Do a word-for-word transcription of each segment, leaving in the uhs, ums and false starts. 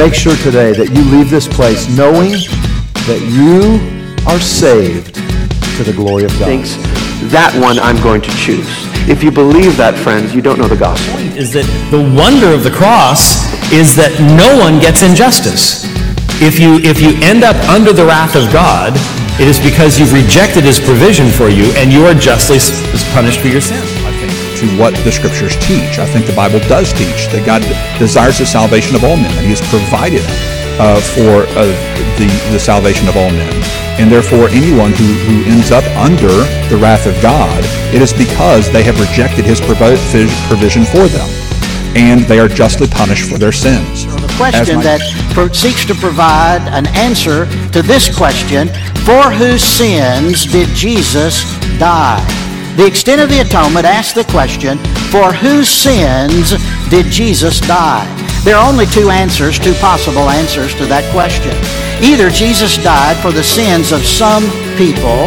Make sure today that you leave this place knowing that you are saved to the glory of God. Thanks. That one I'm going to choose. If you believe that, friends, you don't know the gospel. The point is that the wonder of the cross is that no one gets injustice. If you, if you end up under the wrath of God, it is because you've rejected his provision for you, and you are justly punished for your sin. I think to what the Scriptures teach, I think the Bible does teach that God desires the salvation of all men, and he has provided uh, for uh, the, the salvation of all men. And therefore, anyone who, who ends up under the wrath of God, it is because they have rejected his provision for them, and they are justly punished for their sins. So the question that seeks to provide an answer to this question: for whose sins did Jesus die? The extent of the atonement asks the question, for whose sins did Jesus die? There are only two answers, two possible answers to that question. Either Jesus died for the sins of some people,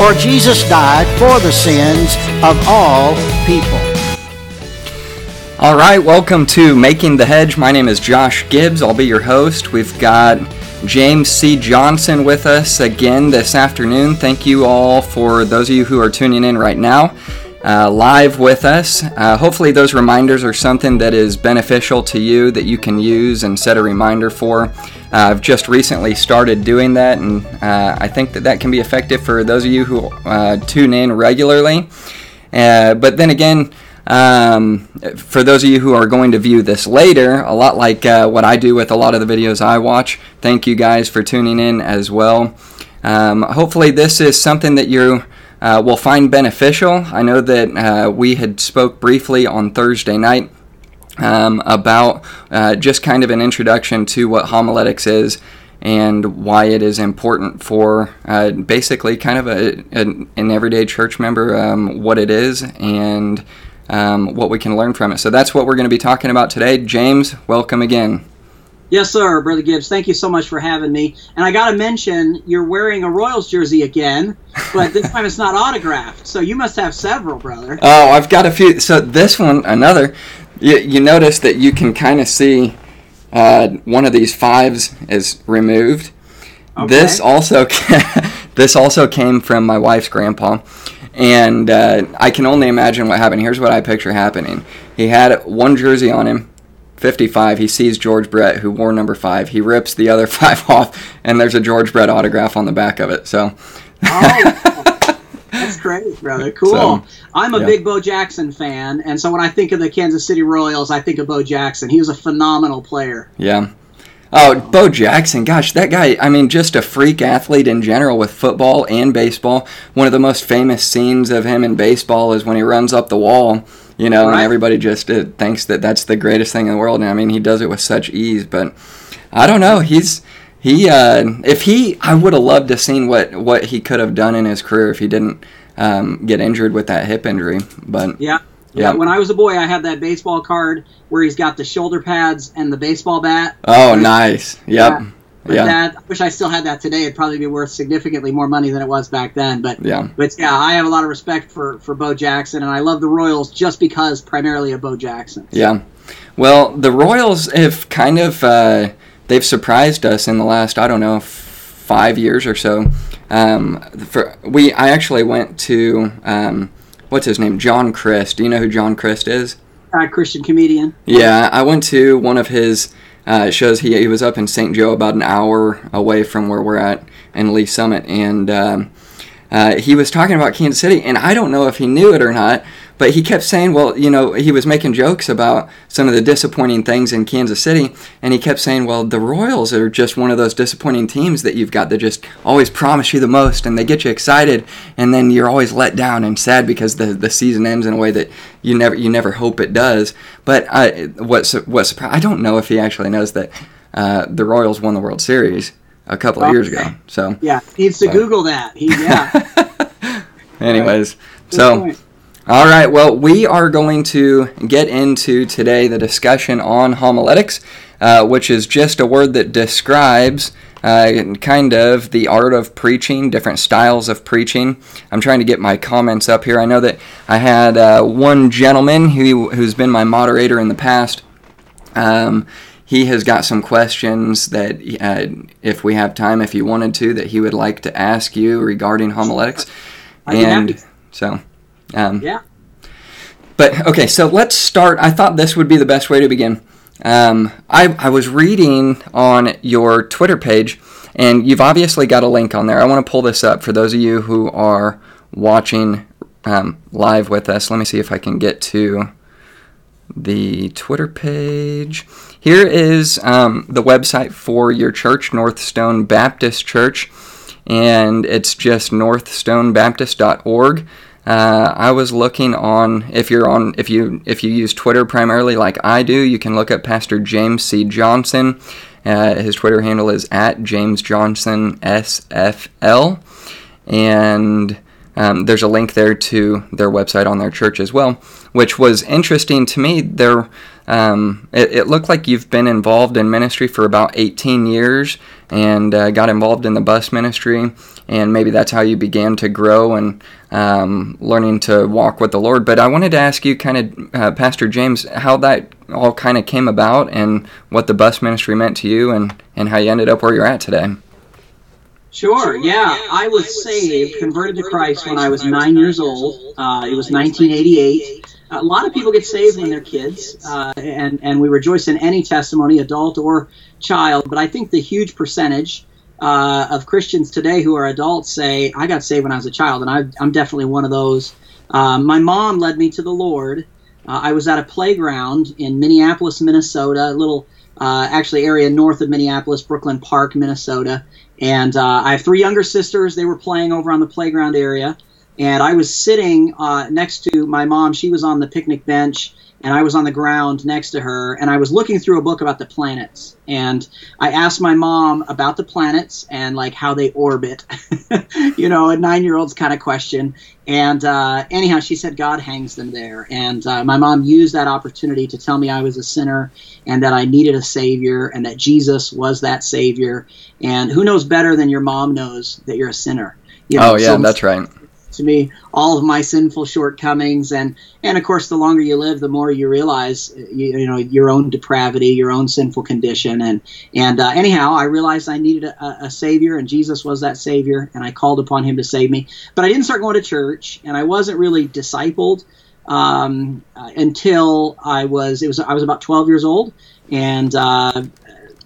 or Jesus died for the sins of all people. All right, welcome to Making the Hedge. My name is Josh Gibbs. I'll be your host. We've got James C. Johnson with us again this afternoon. Thank you all for those of you who are tuning in right now, uh, live with us. Uh, hopefully those reminders are something that is beneficial to you that you can use and set a reminder for. Uh, I've just recently started doing that, and uh, I think that that can be effective for those of you who uh, tune in regularly. Uh, but then again, um, for those of you who are going to view this later, a lot like uh, what I do with a lot of the videos I watch, thank you guys for tuning in as well. Um, hopefully this is something that you uh, will find beneficial. I know that uh, we had spoke briefly on Thursday night Um, about uh, just kind of an introduction to what homiletics is and why it is important for uh, basically kind of a, a, an everyday church member, um, what it is and um, what we can learn from it. So that's what we're going to be talking about today. James, welcome again. Yes, sir, Brother Gibbs. Thank you so much for having me. And I got to mention, you're wearing a Royals jersey again, but this time it's not autographed. So you must have several, brother. Oh, I've got a few. So this one, another... You, you notice that you can kind of see uh, one of these fives is removed. Okay. This also this also came from my wife's grandpa, and uh, I can only imagine what happened. Here's what I picture happening: he had one jersey on him, fifty-five. He sees George Brett, who wore number five. He rips the other five off, and there's a George Brett autograph on the back of it. So. Oh. That's great, brother. Cool. So, I'm a yeah. big Bo Jackson fan, and so when I think of the Kansas City Royals, I think of Bo Jackson. He was a phenomenal player. Yeah. Oh, Bo Jackson. Gosh, that guy, I mean, just a freak athlete in general with football and baseball. One of the most famous scenes of him in baseball is when he runs up the wall, you know, right. and everybody just uh, thinks that that's the greatest thing in the world. And, I mean, he does it with such ease, but I don't know. He's... He, uh, if he, I would have loved to have seen what, what he could have done in his career if he didn't um, get injured with that hip injury. But yeah. yeah, yeah. When I was a boy, I had that baseball card where he's got the shoulder pads and the baseball bat. Oh, nice. Yep. Yeah. But yeah. that, I wish I still had that today. It'd probably be worth significantly more money than it was back then. But yeah, but yeah I have a lot of respect for, for Bo Jackson, and I love the Royals just because primarily of Bo Jackson. Yeah. Well, the Royals have kind of... Uh, They've surprised us in the last, I don't know, five years or so. Um, for, we, I actually went to, um, what's his name, John Crist. Do you know who John Crist is? Uh, Christian comedian. Yeah, I went to one of his uh, shows. He, he was up in Saint Joe, about an hour away from where we're at in Lee's Summit. And um, uh, he was talking about Kansas City, and I don't know if he knew it or not, but he kept saying, well, you know, he was making jokes about some of the disappointing things in Kansas City, and he kept saying, well, the Royals are just one of those disappointing teams that you've got that just always promise you the most, and they get you excited, and then you're always let down and sad because the, the season ends in a way that you never you never hope it does. But I, what, what, I don't know if he actually knows that uh, the Royals won the World Series a couple of years ago. So yeah, he needs to but. Google that. He, yeah. Anyways, so... All right, well, we are going to get into today the discussion on homiletics, uh, which is just a word that describes uh, kind of the art of preaching, different styles of preaching. I'm trying to get my comments up here. I know that I had uh, one gentleman who, who's been my moderator in the past. Um, he has got some questions that, uh, if we have time, if you wanted to, that he would like to ask you regarding homiletics. I'd be happy. And so, um, yeah. But, okay, so let's start. I thought this would be the best way to begin. Um, I, I was reading on your Twitter page, and you've obviously got a link on there. I want to pull this up for those of you who are watching um, live with us. Let me see if I can get to the Twitter page. Here is um, the website for your church, Northstone Baptist Church, and it's just northstone baptist dot org. Uh, I was looking on, if you're on, if you if you use Twitter primarily like I do, you can look up Pastor James C. Johnson. Uh, his Twitter handle is at James Johnson S F L, and um, there's a link there to their website on their church as well, which was interesting to me. There, um, it, it looked like you've been involved in ministry for about eighteen years, and uh, got involved in the bus ministry, and maybe that's how you began to grow and um, learning to walk with the Lord. But I wanted to ask you, kind of, uh, Pastor James, how that all kind of came about and what the bus ministry meant to you, and, and how you ended up where you're at today. Sure, yeah. I was saved, converted to Christ when I was nine years old. Uh, it was nineteen eighty-eight. A lot of people get saved when they're kids, uh, and, and we rejoice in any testimony, adult or child. But I think the huge percentage uh, of Christians today who are adults say, I got saved when I was a child, and I, I'm definitely one of those. Uh, my mom led me to the Lord. Uh, I was at a playground in Minneapolis, Minnesota, a little uh, actually area north of Minneapolis, Brooklyn Park, Minnesota. And uh, I have three younger sisters. They were playing over on the playground area. And I was sitting uh, next to my mom. She was on the picnic bench, and I was on the ground next to her. And I was looking through a book about the planets. And I asked my mom about the planets and, like, how they orbit. You know, a nine-year-old's kind of question. And uh, anyhow, she said God hangs them there. And uh, my mom used that opportunity to tell me I was a sinner and that I needed a Savior and that Jesus was that Savior. And who knows better than your mom knows that you're a sinner? You know, oh, yeah, so that's right. To me, all of my sinful shortcomings, and and of course the longer you live, the more you realize you, you know your own depravity, your own sinful condition, and and uh, anyhow I realized I needed a, a Savior, and Jesus was that Savior, and I called upon him to save me. But I didn't start going to church, and I wasn't really discipled um, until I was it was I was about twelve years old, and uh,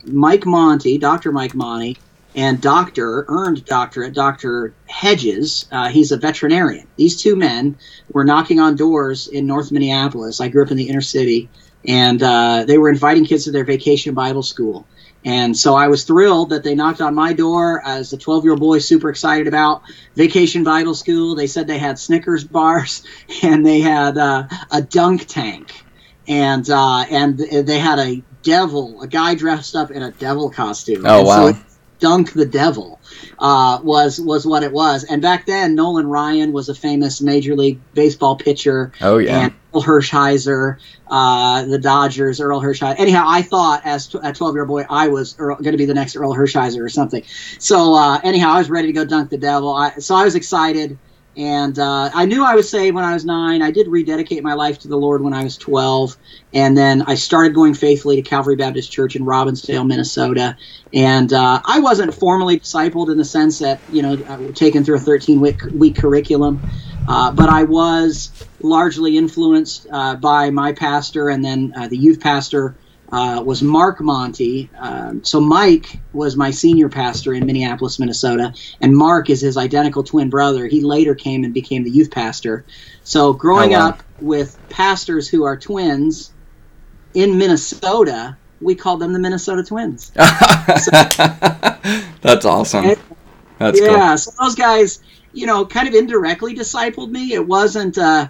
Mike Monty, Doctor Mike Monty, and doctor, earned doctorate, Doctor Hedges, uh, he's a veterinarian. These two men were knocking on doors in North Minneapolis. I grew up in the inner city, and uh, they were inviting kids to their vacation Bible school. And so I was thrilled that they knocked on my door as a twelve-year-old boy, super excited about vacation Bible school. They said they had Snickers bars, and they had uh, a dunk tank, and uh, and they had a devil, a guy dressed up in a devil costume. Oh, and wow. So Dunk the Devil uh, was was what it was. And back then, Nolan Ryan was a famous Major League Baseball pitcher. Oh, yeah. And Earl Hershiser, uh, the Dodgers, Earl Hershiser. Anyhow, I thought as a twelve-year-old boy, I was going to be the next Earl Hershiser or something. So uh, anyhow, I was ready to go dunk the devil. I, so I was excited. And uh, I knew I was saved when I was nine. I did rededicate my life to the Lord when I was twelve. And then I started going faithfully to Calvary Baptist Church in Robbinsdale, Minnesota. And uh, I wasn't formally discipled in the sense that, you know, I was taken through a thirteen-week curriculum. Uh, but I was largely influenced uh, by my pastor, and then uh, the youth pastor uh, was Mark Monty. Um, so Mike was my senior pastor in Minneapolis, Minnesota, and Mark is his identical twin brother. He later came and became the youth pastor. So growing oh, wow. up with pastors who are twins in Minnesota, we called them the Minnesota Twins. So, that's awesome. And, that's yeah, cool. So those guys, you know, kind of indirectly discipled me. It wasn't, uh,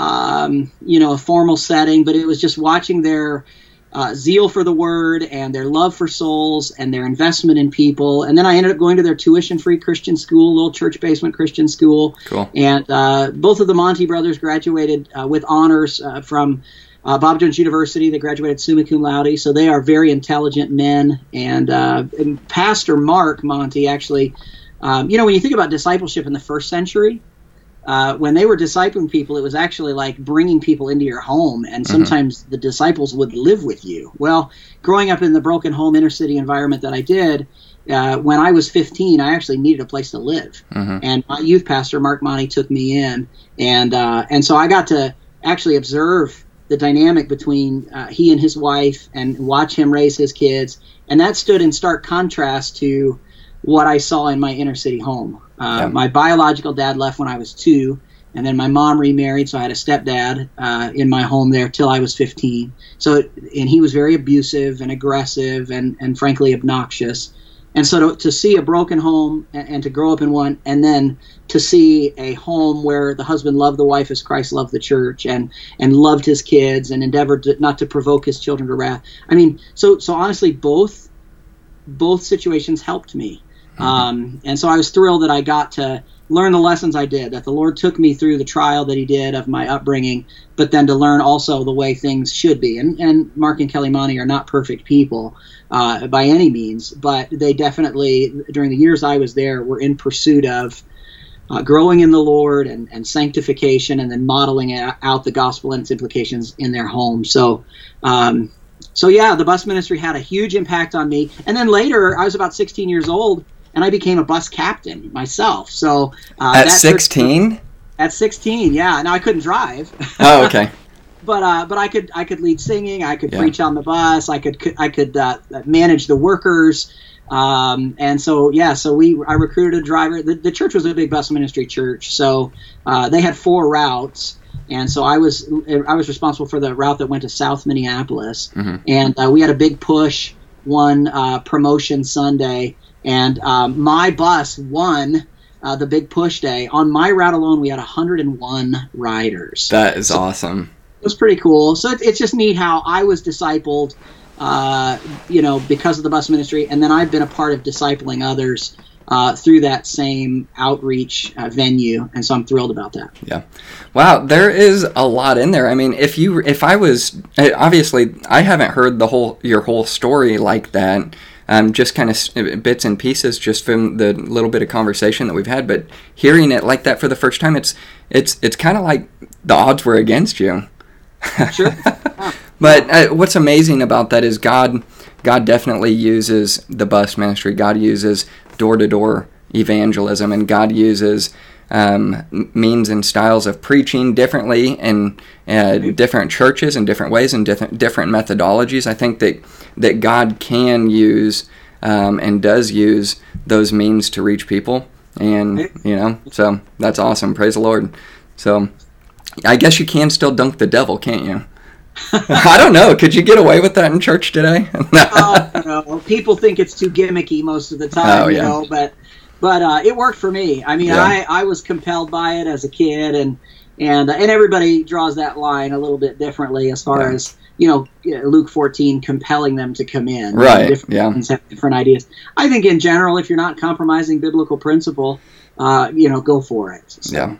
um, you know, a formal setting, but it was just watching their uh, zeal for the Word and their love for souls and their investment in people. And then I ended up going to their tuition-free Christian school, little church basement Christian school. Cool. And uh, both of the Monty brothers graduated uh, with honors uh, from Uh, Bob Jones University. They graduated summa cum laude, so they are very intelligent men. And, uh, and Pastor Mark Monty actually, um, you know, when you think about discipleship in the first century, uh, when they were discipling people, it was actually like bringing people into your home, and sometimes mm-hmm. the disciples would live with you. Well, growing up in the broken home inner city environment that I did, uh, when I was fifteen, I actually needed a place to live. Mm-hmm. And my youth pastor, Mark Monty, took me in, and uh, and so I got to actually observe the dynamic between uh, he and his wife and watch him raise his kids. And that stood in stark contrast to what I saw in my inner city home. Uh, yeah. My biological dad left when I was two, and then my mom remarried, so I had a stepdad uh, in my home there till I was fifteen. So, and he was very abusive and aggressive and, and frankly obnoxious. And so to, to see a broken home and, and to grow up in one, and then to see a home where the husband loved the wife as Christ loved the church, and, and loved his kids and endeavored to, not to provoke his children to wrath. I mean, so so honestly, both both situations helped me. Mm-hmm. Um, and so I was thrilled that I got to learn the lessons I did, that the Lord took me through the trial that he did of my upbringing, but then to learn also the way things should be. And, and Mark and Kelly Monty are not perfect people. Uh, by any means, but they definitely, during the years I was there, were in pursuit of uh, growing in the Lord and, and sanctification, and then modeling out the gospel and its implications in their home. So, um, so yeah, the bus ministry had a huge impact on me. And then later, I was about sixteen years old, and I became a bus captain myself. So uh, at sixteen? At sixteen, yeah. Now I couldn't drive. Oh, okay. But uh, but I could I could lead singing, I could yeah. preach on the bus, I could I could uh, manage the workers, um, and so yeah, so we I recruited a driver. The, the church was a big bus ministry church, so uh, they had four routes, and so I was I was responsible for the route that went to South Minneapolis, mm-hmm. and uh, we had a big push one uh, promotion Sunday, and um, my bus won. Uh, the big push day. On my route alone, we had one hundred one riders. That is so awesome. It was pretty cool. So it, it's just neat how I was discipled, uh, you know, because of the bus ministry, and then I've been a part of discipling others uh, through that same outreach uh, venue, and so I'm thrilled about that. Yeah, wow, there is a lot in there. I mean, if you, if I was, obviously, I haven't heard the whole your whole story like that. Um, just kind of bits and pieces, just from the little bit of conversation that we've had. But hearing it like that for the first time, it's it's it's kind of like the odds were against you. Sure. Yeah. But uh, what's amazing about that is God God definitely uses the bus ministry. God uses door-to-door evangelism, and God uses um, means and styles of preaching differently in uh, different churches and different ways and different different methodologies. I think that, that God can use um, and does use those means to reach people, and you know, so that's awesome. Praise the Lord. So I guess you can still dunk the devil, can't you? I don't know. Could you get away with that in church today? Oh, no. People think it's too gimmicky most of the time, oh, yeah. you know, but but uh, it worked for me. I mean, yeah. I, I was compelled by it as a kid, and and uh, and everybody draws that line a little bit differently as far yeah. as, you know, Luke fourteen compelling them to come in. Right, different yeah. Different have different ideas. I think in general, if you're not compromising biblical principle, uh, you know, go for it. So. Yeah.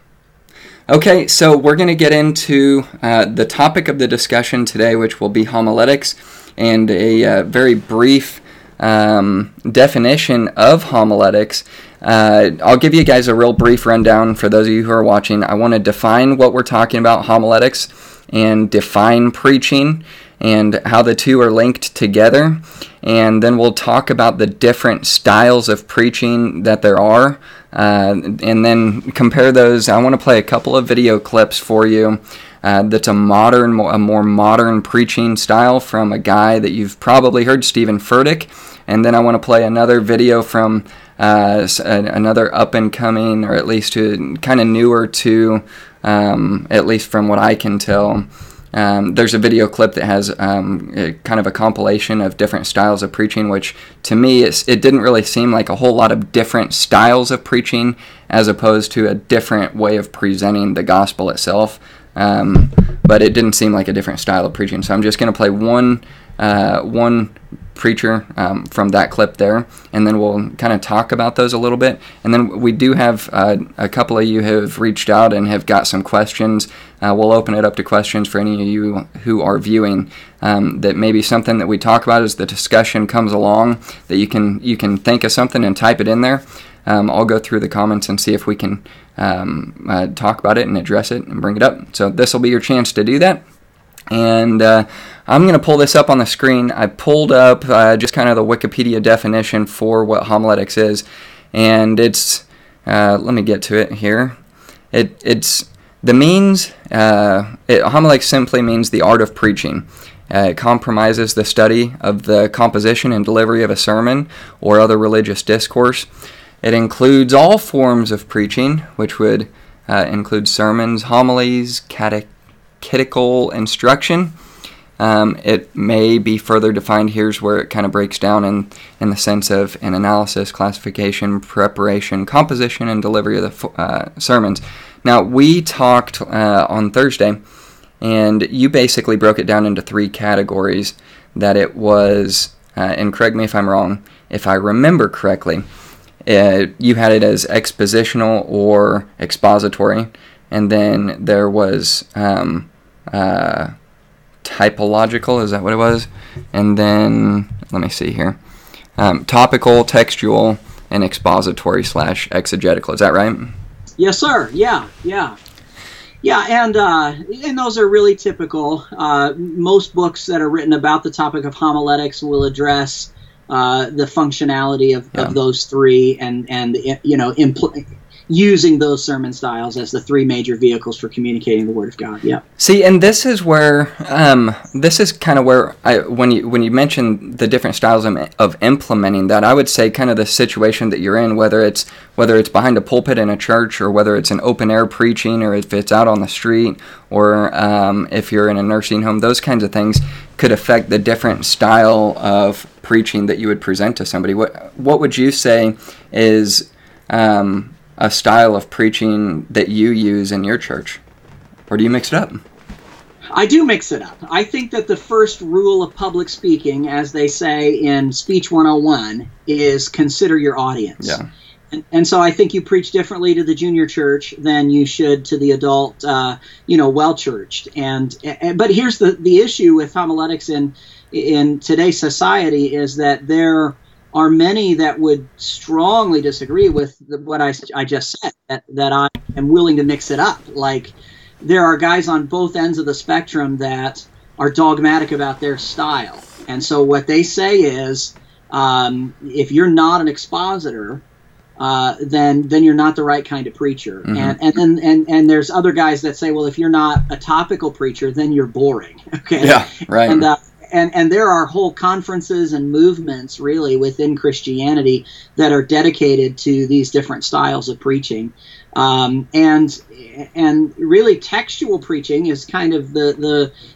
Okay, so we're going to get into uh, the topic of the discussion today, which will be homiletics, and a uh, very brief um, definition of homiletics. Uh, I'll give you guys a real brief rundown for those of you who are watching. I want to define what we're talking about, homiletics, and define preaching, and how the two are linked together. And then we'll talk about the different styles of preaching that there are. Uh, and then compare those. I want to play a couple of video clips for you. Uh, that's a modern, a more modern preaching style from a guy that you've probably heard, Stephen Furtick. And then I want to play another video from uh, another up-and-coming, or at least to, kind of newer to, um, at least from what I can tell. Um, there's a video clip that has um, a, kind of a compilation of different styles of preaching, which to me, it's, it didn't really seem like a whole lot of different styles of preaching as opposed to a different way of presenting the gospel itself. Um, but it didn't seem like a different style of preaching. So I'm just going to play one, uh, one preacher um, from that clip there, and then we'll kind of talk about those a little bit. And then we do have uh, a couple of you who have reached out and have got some questions. Uh, we'll open it up to questions for any of you who are viewing. Um, that maybe something that we talk about as the discussion comes along, that you can you can think of something and type it in there. Um, I'll go through the comments and see if we can um, uh, talk about it and address it and bring it up. So this will be your chance to do that. And uh, I'm going to pull this up on the screen. I pulled up uh, just kind of the Wikipedia definition for what homiletics is. And it's, uh, let me get to it here. It It's the means, uh, it, homiletics simply means the art of preaching. Uh, it comprises the study of the composition and delivery of a sermon or other religious discourse. It includes all forms of preaching, which would uh, include sermons, homilies, catech- catechetical instruction. Um, it may be further defined. Here's where it kind of breaks down in, in the sense of an analysis, classification, preparation, composition, and delivery of the uh, sermons. Now, we talked uh, on Thursday, and you basically broke it down into three categories that it was, uh, and correct me if I'm wrong, if I remember correctly, uh, you had it as expositional or expository, and then there was... Um, uh, typological, is that what it was? And then, let me see here. Um, topical, textual, and expository slash exegetical. Is that right? Yes, sir. Yeah, yeah. Yeah, and uh, and those are really typical. Uh, most books that are written about the topic of homiletics will address uh, the functionality of, yeah. of those three and, and you know, impl- using those sermon styles as the three major vehicles for communicating the Word of God. Yeah. See, and this is where um, this is kind of where I, when you when you mention the different styles of implementing that, I would say kind of the situation that you're in, whether it's whether it's behind a pulpit in a church, or whether it's an open air preaching, or if it's out on the street, or um, if you're in a nursing home, those kinds of things could affect the different style of preaching that you would present to somebody. What what would you say is um, a style of preaching that you use in your church? Or do you mix it up? I do mix it up. I think that the first rule of public speaking, as they say in Speech one oh one, is consider your audience. Yeah. And, and so I think you preach differently to the junior church than you should to the adult, uh, you know, well-churched. And, and but here's the, the issue with homiletics in, in today's society is that they're are many that would strongly disagree with the, what I, I just said, that, that I am willing to mix it up. Like, there are guys on both ends of the spectrum that are dogmatic about their style. And so what they say is, um, if you're not an expositor, uh, then then you're not the right kind of preacher. Mm-hmm. And and then and, and there's other guys that say, well, if you're not a topical preacher, then you're boring. Okay. Yeah, right. And, uh, And and there are whole conferences and movements really within Christianity that are dedicated to these different styles of preaching, um, and and really textual preaching is kind of the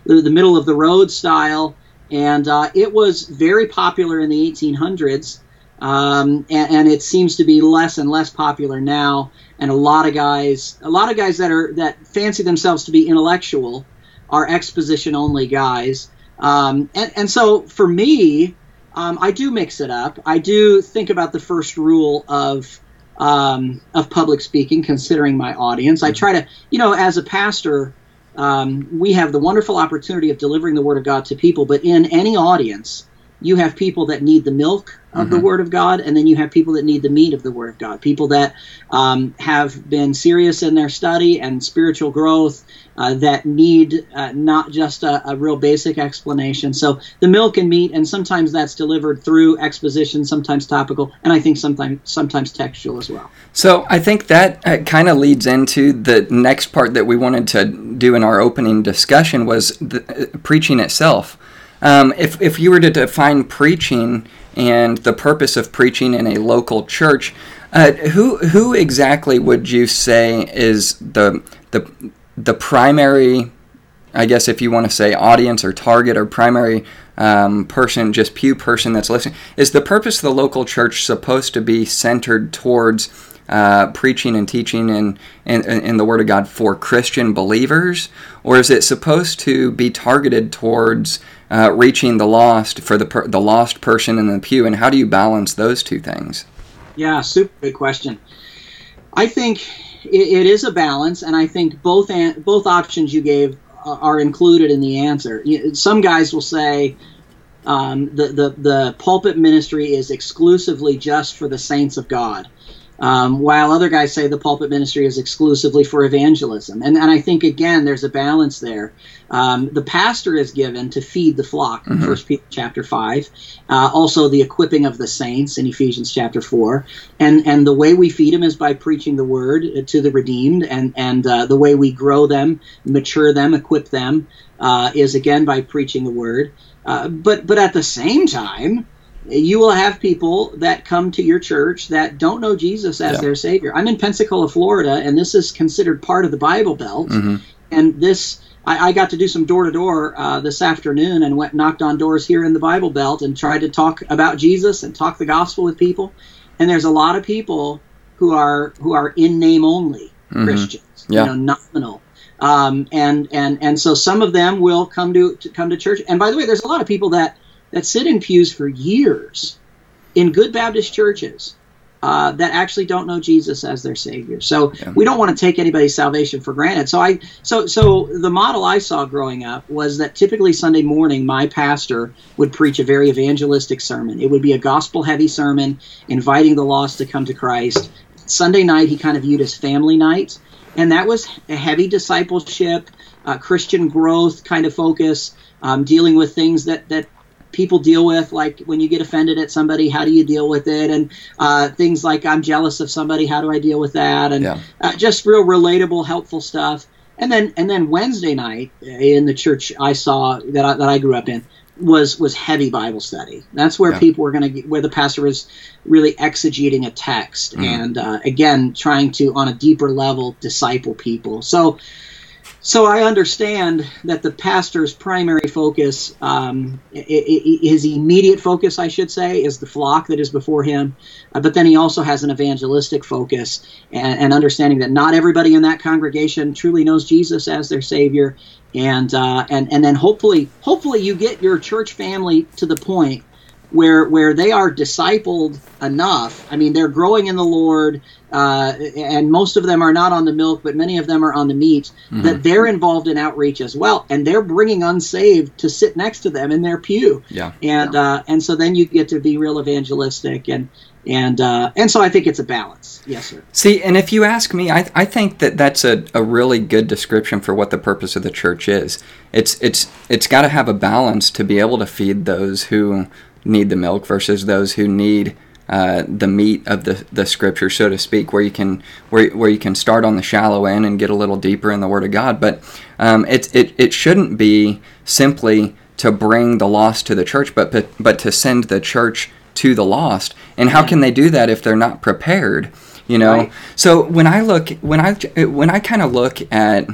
the, the middle of the road style, and uh, it was very popular in the eighteen hundreds, um, and, and it seems to be less and less popular now. And a lot of guys, a lot of guys that are that fancy themselves to be intellectual, are exposition only guys. Um, and, and so for me, um, I do mix it up. I do think about the first rule of um, of public speaking, considering my audience. I try to, you know, as a pastor, um, we have the wonderful opportunity of delivering the Word of God to people. But in any audience, you have people that need the milk of mm-hmm. the Word of God, and then you have people that need the meat of the Word of God, people that um, have been serious in their study and spiritual growth. Uh, that need uh, not just a, a real basic explanation. So the milk and meat, and sometimes that's delivered through exposition, sometimes topical, and I think sometimes sometimes textual as well. So I think that uh, kind of leads into the next part that we wanted to do in our opening discussion was the, uh, preaching itself. Um, if if you were to define preaching and the purpose of preaching in a local church, uh, who who exactly would you say is the the the primary, I guess if you want to say audience or target or primary um, person, just pew person that's listening, is the purpose of the local church supposed to be centered towards uh, preaching and teaching and, and, and the Word of God for Christian believers? Or is it supposed to be targeted towards uh, reaching the lost for the per- the lost person in the pew? And how do you balance those two things? Yeah, super good question. I think... It is a balance, and I think both an- both options you gave are included in the answer. Some guys will say um, the, the, the pulpit ministry is exclusively just for the saints of God, Um, while other guys say the pulpit ministry is exclusively for evangelism. And, and I think, again, there's a balance there. Um, the pastor is given to feed the flock in mm-hmm. First Peter chapter five, uh, also the equipping of the saints in Ephesians chapter four. And, and the way we feed them is by preaching the word to the redeemed, and, and uh, the way we grow them, mature them, equip them uh, is, again, by preaching the word. Uh, but but at the same time, you will have people that come to your church that don't know Jesus as yeah. their Savior. I'm in Pensacola, Florida, and this is considered part of the Bible Belt. Mm-hmm. And this, I, I got to do some door-to-door uh, this afternoon, and went knocked on doors here in the Bible Belt and tried to talk about Jesus and talk the gospel with people. And there's a lot of people who are who are in name only mm-hmm. Christians, yeah. you know, nominal. Um, and and and so some of them will come to, to come to church. And by the way, there's a lot of people that. that sit in pews for years in good Baptist churches uh, that actually don't know Jesus as their Savior. So yeah. we don't want to take anybody's salvation for granted. So I, so so the model I saw growing up was that typically Sunday morning my pastor would preach a very evangelistic sermon. It would be a gospel-heavy sermon, inviting the lost to come to Christ. Sunday night he kind of viewed as family night, and that was a heavy discipleship, uh, Christian growth kind of focus, um, dealing with things that that. people deal with, like when you get offended at somebody, how do you deal with it? And uh, things like I'm jealous of somebody, how do I deal with that? And yeah. uh, just real relatable, helpful stuff. And then and then Wednesday night in the church I saw that I, that I grew up in was was heavy Bible study. That's where yeah. people were going to where the pastor was really exegeting a text mm. and uh, again trying to on a deeper level disciple people. So. So I understand that the pastor's primary focus, um, his immediate focus, I should say, is the flock that is before him. Uh, but then he also has an evangelistic focus and, and understanding that not everybody in that congregation truly knows Jesus as their Savior. And uh, and and then hopefully, hopefully you get your church family to the point where where they are discipled enough. I mean, they're growing in the Lord, uh, and most of them are not on the milk, but many of them are on the meat, mm-hmm. that they're involved in outreach as well, and they're bringing unsaved to sit next to them in their pew. Yeah. And yeah. Uh, and so then you get to be real evangelistic, and and uh, and so I think it's a balance. Yes, sir. See, and if you ask me, I I think that that's a, a really good description for what the purpose of the church is. It's it's it's got to have a balance to be able to feed those who need the milk versus those who need uh, the meat of the, the scripture, so to speak, where you can where where you can start on the shallow end and get a little deeper in the Word of God. But um, it it it shouldn't be simply to bring the lost to the church, but but, but to send the church to the lost. And how can they do that if they're not prepared? You know. Right. So when I look when I when I kind of look at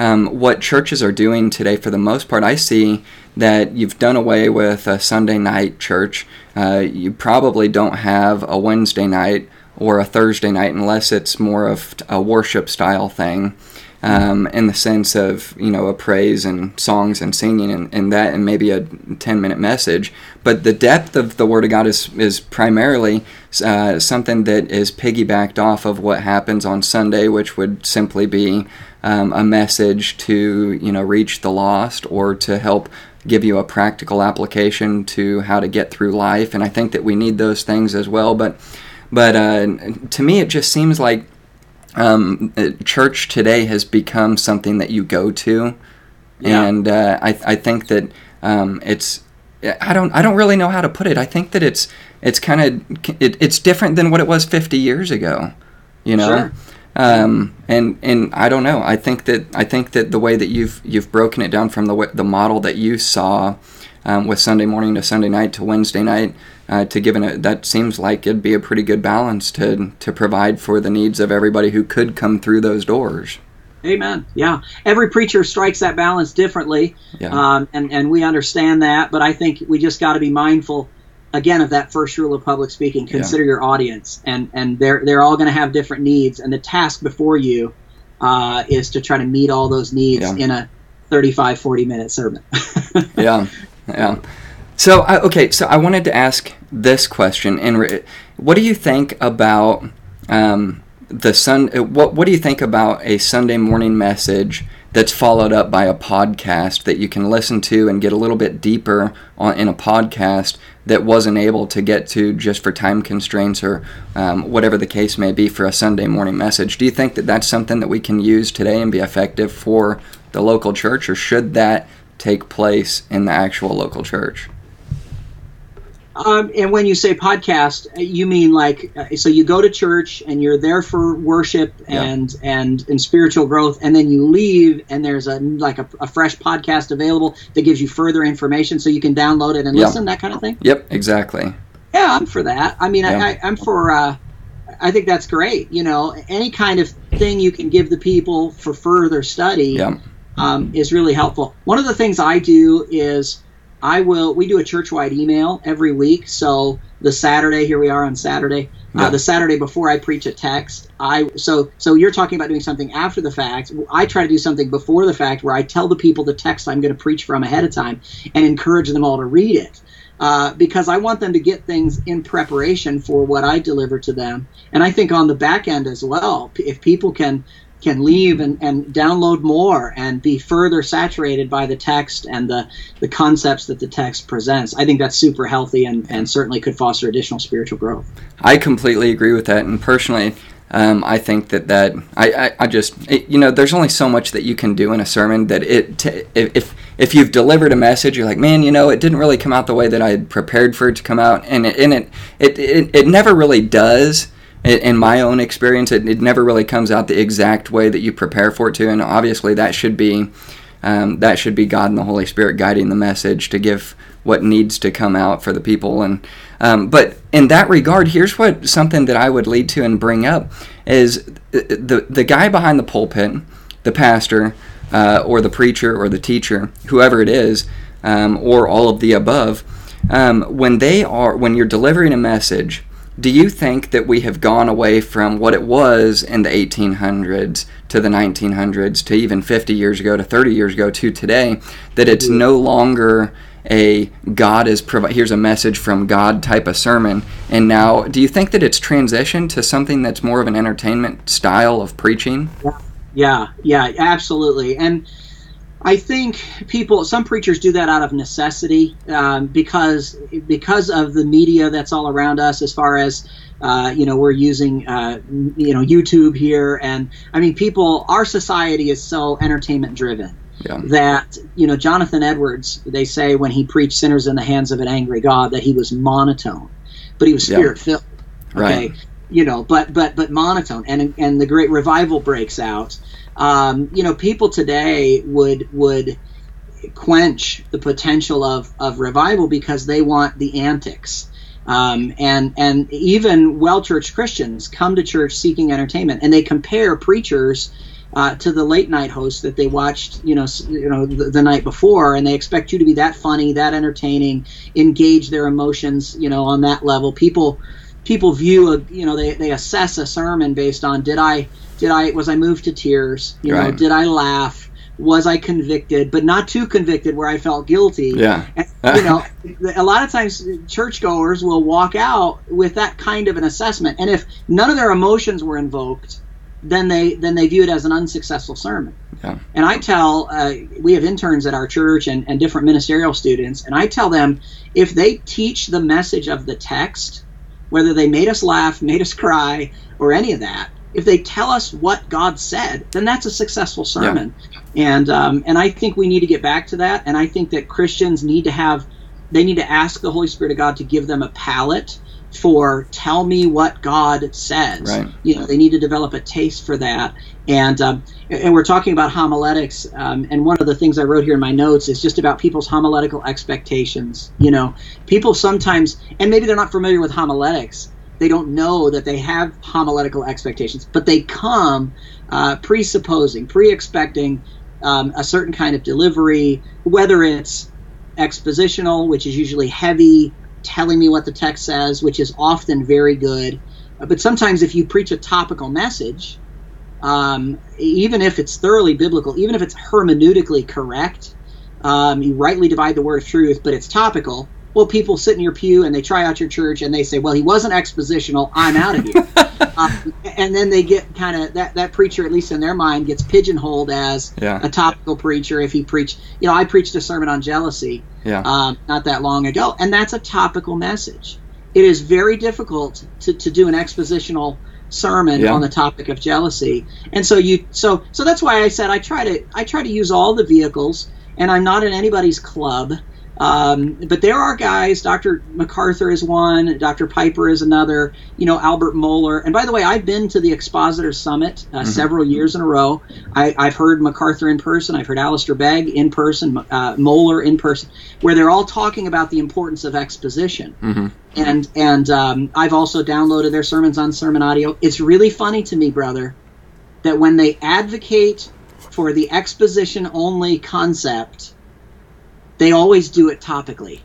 Um, what churches are doing today, for the most part, I see that you've done away with a Sunday night church. Uh, you probably don't have a Wednesday night or a Thursday night unless it's more of a worship style thing, um, in the sense of, you know, a praise and songs and singing and, and that, and maybe a ten-minute message. But the depth of the Word of God is, is primarily uh, something that is piggybacked off of what happens on Sunday, which would simply be Um, a message to, you know, reach the lost or to help give you a practical application to how to get through life. And I think that we need those things as well. But but uh, to me, it just seems like um, church today has become something that you go to. Yeah. And uh, I, I think that um, it's I don't I don't really know how to put it. I think that it's it's kind of it, it's different than what it was fifty years ago, you know. Sure. Um, and and I don't know. I think that I think that the way that you've you've broken it down from the way, the model that you saw um, with Sunday morning to Sunday night to Wednesday night uh, to giving it, that seems like it'd be a pretty good balance to to provide for the needs of everybody who could come through those doors. Amen. Yeah. Every preacher strikes that balance differently, yeah. um, and and we understand that. But I think we just got to be mindful. Again, of that first rule of public speaking, consider yeah. your audience, and, and they're they're all going to have different needs, and the task before you uh, is to try to meet all those needs yeah. in a thirty-five, forty-minute sermon. yeah, yeah. So, I, okay, so I wanted to ask this question, and what do you think about um, the sun? What what do you think about a Sunday morning message that's followed up by a podcast that you can listen to and get a little bit deeper on, in a podcast that wasn't able to get to just for time constraints or um, whatever the case may be for a Sunday morning message. Do you think that that's something that we can use today and be effective for the local church, or should that take place in the actual local church? Um, and when you say podcast, you mean like, uh, so you go to church and you're there for worship and, yeah. and, and spiritual growth, and then you leave and there's a, like a, a fresh podcast available that gives you further information so you can download it and yeah. listen, that kind of thing? Yep, exactly. Yeah, I'm for that. I mean, yeah. I, I, I'm for, uh, I think that's great. You know, any kind of thing you can give the people for further study yeah. um, is really helpful. One of the things I do is, I will, we do a church-wide email every week, so the Saturday, here we are on Saturday, yeah. uh, the Saturday before I preach a text, I, so, so you're talking about doing something after the fact, I try to do something before the fact where I tell the people the text I'm going to preach from ahead of time and encourage them all to read it, uh, because I want them to get things in preparation for what I deliver to them, and I think on the back end as well, if people can can leave and, and download more and be further saturated by the text and the, the concepts that the text presents. I think that's super healthy and, and certainly could foster additional spiritual growth. I completely agree with that. And personally, um, I think that that I, I, I just, it, you know, there's only so much that you can do in a sermon that it, t- if if you've delivered a message, you're like, man, you know, it didn't really come out the way that I had prepared for it to come out. And it, and it, it, it, it never really does. In my own experience, it, it never really comes out the exact way that you prepare for it to, and obviously that should be um, that should be God and the Holy Spirit guiding the message to give what needs to come out for the people. And um, but in that regard, here's what something that I would lead to and bring up is the the guy behind the pulpit, the pastor, uh, or the preacher, or the teacher, whoever it is, um, or all of the above. Um, when they are when you're delivering a message. Do you think that we have gone away from what it was in the eighteen hundreds to the nineteen hundreds to even fifty years ago to thirty years ago to today, that it's no longer a God is provi- here's a message from God type of sermon? And now, do you think that it's transitioned to something that's more of an entertainment style of preaching? Yeah, yeah, absolutely. And I think people, some preachers do that out of necessity um, because because of the media that's all around us. As far as uh, you know, we're using uh, you know YouTube here, and I mean, people. Our society is so entertainment driven yeah. that you know Jonathan Edwards. They say when he preached "Sinners in the Hands of an Angry God" that he was monotone, but he was spirit filled. Yeah. Okay, right. you know, but but but monotone, and and the great revival breaks out. Um, you know, people today would would quench the potential of, of revival because they want the antics. Um, and and even well-church Christians come to church seeking entertainment, and they compare preachers uh, to the late-night hosts that they watched, you know, you know, the, the night before, and they expect you to be that funny, that entertaining, engage their emotions, you know, on that level. People people view, a, you know, they, they assess a sermon based on did I Did I was I moved to tears? You right. know, did I laugh? Was I convicted, but not too convicted where I felt guilty? Yeah. And, you know, a lot of times churchgoers will walk out with that kind of an assessment, and if none of their emotions were invoked, then they then they view it as an unsuccessful sermon. Yeah. And I tell uh, we have interns at our church and, and different ministerial students, and I tell them if they teach the message of the text, whether they made us laugh, made us cry, or any of that. If they tell us what God said, then that's a successful sermon. Yeah. And um, and I think we need to get back to that. And I think that Christians need to have, they need to ask the Holy Spirit of God to give them a palate for tell me what God says. Right. You know, they need to develop a taste for that. And um, and we're talking about homiletics. Um, and one of the things I wrote here in my notes is just about people's homiletical expectations. You know, people sometimes, and maybe they're not familiar with homiletics, they don't know that they have homiletical expectations, but they come uh, presupposing, pre-expecting um, a certain kind of delivery, whether it's expositional, which is usually heavy, telling me what the text says, which is often very good. But sometimes if you preach a topical message, um, even if it's thoroughly biblical, even if it's hermeneutically correct, um, you rightly divide the word of truth, but it's topical, well, people sit in your pew and they try out your church and they say, well, he wasn't expositional, I'm out of here. um, and then they get kind of that, that preacher, at least in their mind, gets pigeonholed as yeah. a topical preacher. If he preached, you know, I preached a sermon on jealousy yeah. um, not that long ago, and that's a topical message. It is very difficult to, to do an expositional sermon yeah. on the topic of jealousy, and so you so so that's why I said I try to I try to use all the vehicles, and I'm not in anybody's club. Um, but there are guys, Doctor MacArthur is one, Doctor Piper is another, you know, Albert Mohler. And by the way, I've been to the Expositor Summit uh, mm-hmm. several years in a row. I, I've heard MacArthur in person. I've heard Alistair Begg in person, uh, Mohler in person, where they're all talking about the importance of exposition. Mm-hmm. And and um, I've also downloaded their sermons on Sermon Audio. It's really funny to me, brother, that when they advocate for the exposition-only concept, they always do it topically.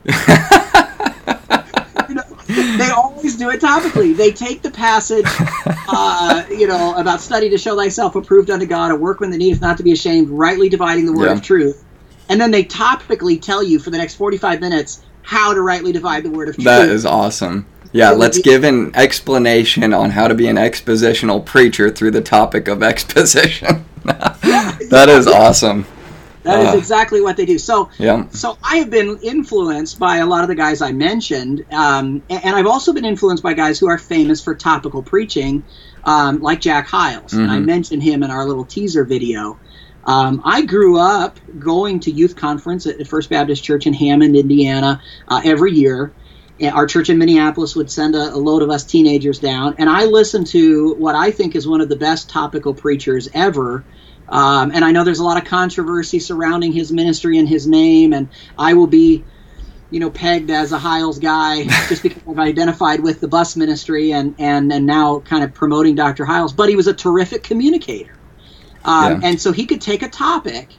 you know, they always do it topically. They take the passage, uh, you know, about study to show thyself approved unto God, a workman that needeth not to be ashamed, rightly dividing the word yeah. of truth. And then they topically tell you for the next forty-five minutes how to rightly divide the word of truth. That is awesome. Yeah, let's give an explanation on how to be an expositional preacher through the topic of exposition. That is awesome. That uh, is exactly what they do. So, yeah. so I have been influenced by a lot of the guys I mentioned, um, and, and I've also been influenced by guys who are famous for topical preaching, um, like Jack Hiles. Mm-hmm. And I mentioned him in our little teaser video. Um, I grew up going to youth conference at First Baptist Church in Hammond, Indiana, uh, every year. Our church in Minneapolis would send a, a load of us teenagers down, and I listened to what I think is one of the best topical preachers ever. Um, and I know there's a lot of controversy surrounding his ministry and his name, and I will be, you know, pegged as a Hiles guy just because I've identified with the bus ministry and, and, and now kind of promoting Doctor Hiles. But he was a terrific communicator. Um, yeah. And so he could take a topic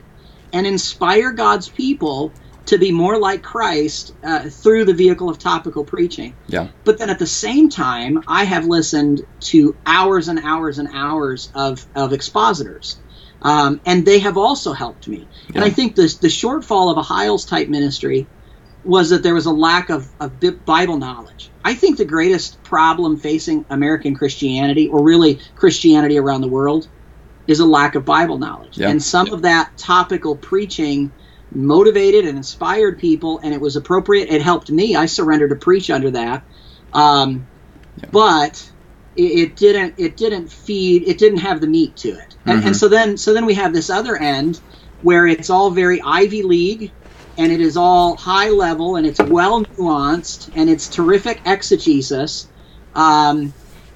and inspire God's people to be more like Christ uh, through the vehicle of topical preaching. Yeah. But then at the same time, I have listened to hours and hours and hours of, of expositors. Um, and they have also helped me. Yeah. And I think this, the shortfall of a Hiles-type ministry was that there was a lack of, of Bible knowledge. I think the greatest problem facing American Christianity, or really Christianity around the world, is a lack of Bible knowledge. Yeah. And some yeah. of that topical preaching motivated and inspired people, and it was appropriate. It helped me. I surrendered to preach under that. Um, yeah. But... It didn't. It didn't feed. It didn't have the meat to it. And, mm-hmm. and so then, so then we have this other end, where it's all very Ivy League, and it is all high level, and it's well nuanced, and it's terrific exegesis. Um,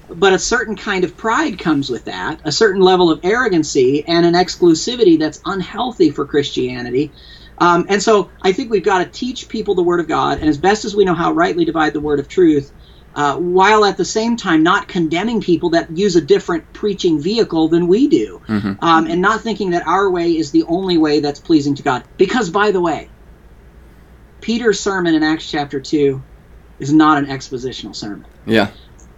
but a certain kind of pride comes with that, a certain level of arrogancy, and an exclusivity that's unhealthy for Christianity. Um, and so I think we've got to teach people the Word of God, and as best as we know how, rightly divide the Word of Truth. Uh, while at the same time not condemning people that use a different preaching vehicle than we do, mm-hmm. um, and not thinking that our way is the only way that's pleasing to God. Because, by the way, Peter's sermon in Acts chapter two is not an expositional sermon. Yeah,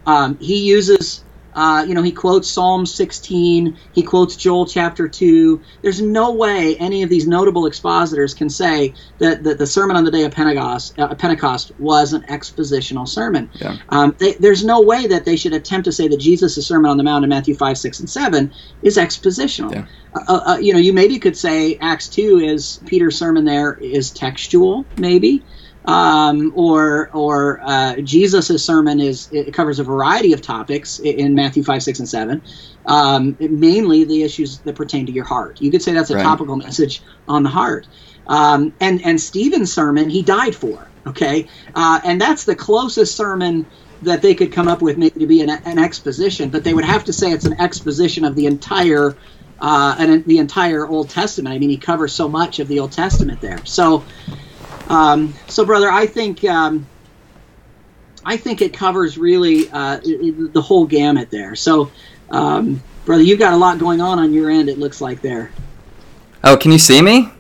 um, he uses, uh, you know, he quotes Psalm sixteen, he quotes Joel chapter two. There's no way any of these notable expositors can say that, that the sermon on the day of Pentecost, uh, Pentecost was an expositional sermon. Yeah. Um, they, there's no way that they should attempt to say that Jesus' sermon on the Mount in Matthew five, six, and seven is expositional. Yeah. Uh, uh, you know, you maybe could say Acts two is, Peter's sermon there is textual, maybe. Um, or or uh, Jesus' sermon is it covers a variety of topics in Matthew five, six, and seven, um, mainly the issues that pertain to your heart. You could say that's a right. topical message on the heart. Um, and, and Stephen's sermon, he died for, okay? Uh, and that's the closest sermon that they could come up with maybe to be an, an exposition, but they would have to say it's an exposition of the entire uh, and the entire Old Testament. I mean, he covers so much of the Old Testament there. So... Um, so, brother, I think um, I think it covers really uh, the whole gamut there. So, um, brother, you've got a lot going on on your end, it looks like there. Oh, can you see me?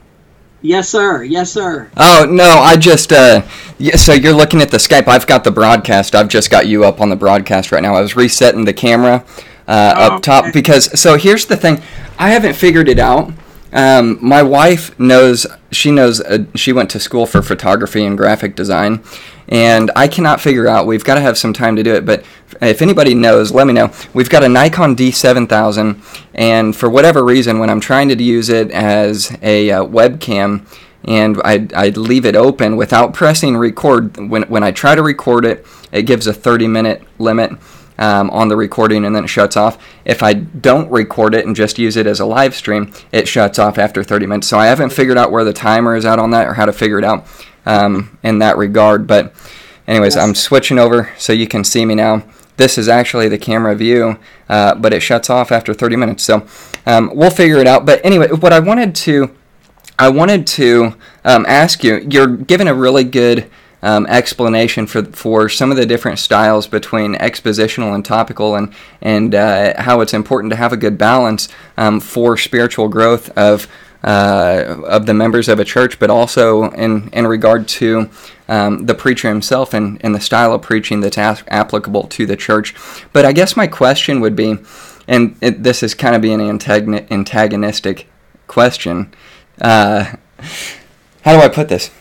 Yes, sir. Yes, sir. Oh, no, I just, uh, yeah, so you're looking at the Skype. I've got the broadcast. I've just got you up on the broadcast right now. I was resetting the camera uh, oh, up top okay. because, so here's the thing. I haven't figured it out. Um, my wife knows, she knows, uh, she went to school for photography and graphic design, and I cannot figure out, we've got to have some time to do it, but if anybody knows, let me know. We've got a Nikon D seven thousand, and for whatever reason, when I'm trying to use it as a uh, webcam, and I'd, I'd leave it open without pressing record, when when I try to record it, it gives a thirty-minute limit um, on the recording, and then it shuts off. If I don't record it and just use it as a live stream, it shuts off after thirty minutes. So I haven't figured out where the timer is out on that or how to figure it out um, in that regard, but... Anyways, yes. I'm switching over so you can see me now. This is actually the camera view, uh, but it shuts off after thirty minutes. So um, we'll figure it out. But anyway, what I wanted to I wanted to um, ask you, you're giving a really good um, explanation for for some of the different styles between expositional and topical, and, and uh, how it's important to have a good balance um, for spiritual growth of Uh, of the members of a church, but also in, in regard to um, the preacher himself and, and the style of preaching that's a- applicable to the church. But I guess my question would be, and it, this is kind of being an antagoni- antagonistic question, uh, how do I put this?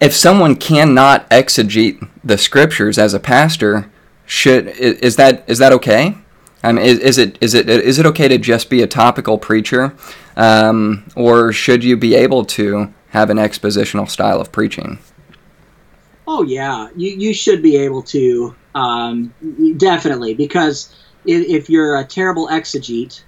If someone cannot exegete the scriptures as a pastor, should is that is that okay? I mean, is, is it is it is it okay to just be a topical preacher, um, or should you be able to have an expositional style of preaching? Oh yeah, you you should be able to um, definitely, because if, if you're a terrible exegete,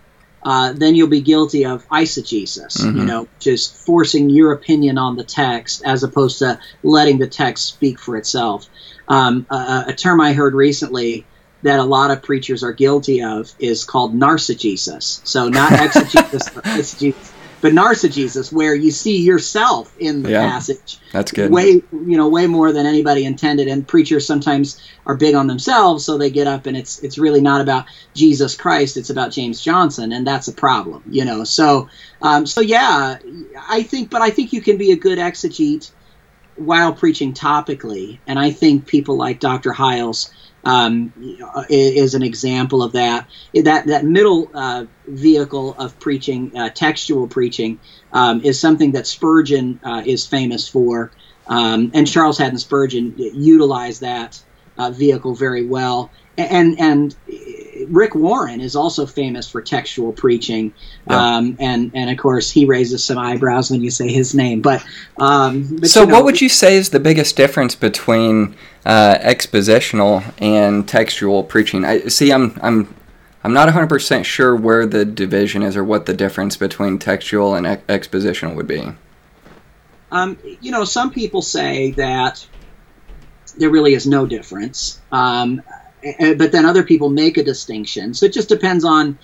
uh, then you'll be guilty of eisegesis, mm-hmm. you know, just forcing your opinion on the text as opposed to letting the text speak for itself. Um, a, a term I heard recently that a lot of preachers are guilty of is called narcissus. So not exegesis, but narcissus, where you see yourself in the yeah, passage. That's good. Way, you know, way more than anybody intended. And preachers sometimes are big on themselves, so they get up and it's it's really not about Jesus Christ. It's about James Johnson, and that's a problem. You know, so um, so yeah, I think, but I think you can be a good exegete while preaching topically, and I think people like Doctor Hiles Um, is an example of that. That that middle uh, vehicle of preaching, uh, textual preaching, um, is something that Spurgeon uh, is famous for, um, and Charles Haddon Spurgeon utilized that uh, vehicle very well. And and Rick Warren is also famous for textual preaching, yeah. um, and and of course he raises some eyebrows when you say his name. But, um, but so, you know, what would you say is the biggest difference between Uh, expositional and textual preaching? I see. I'm I'm I'm not one hundred percent sure where the division is or what the difference between textual and ex- expositional would be. Um, you know, some people say that there really is no difference, um, but then other people make a distinction. So it just depends on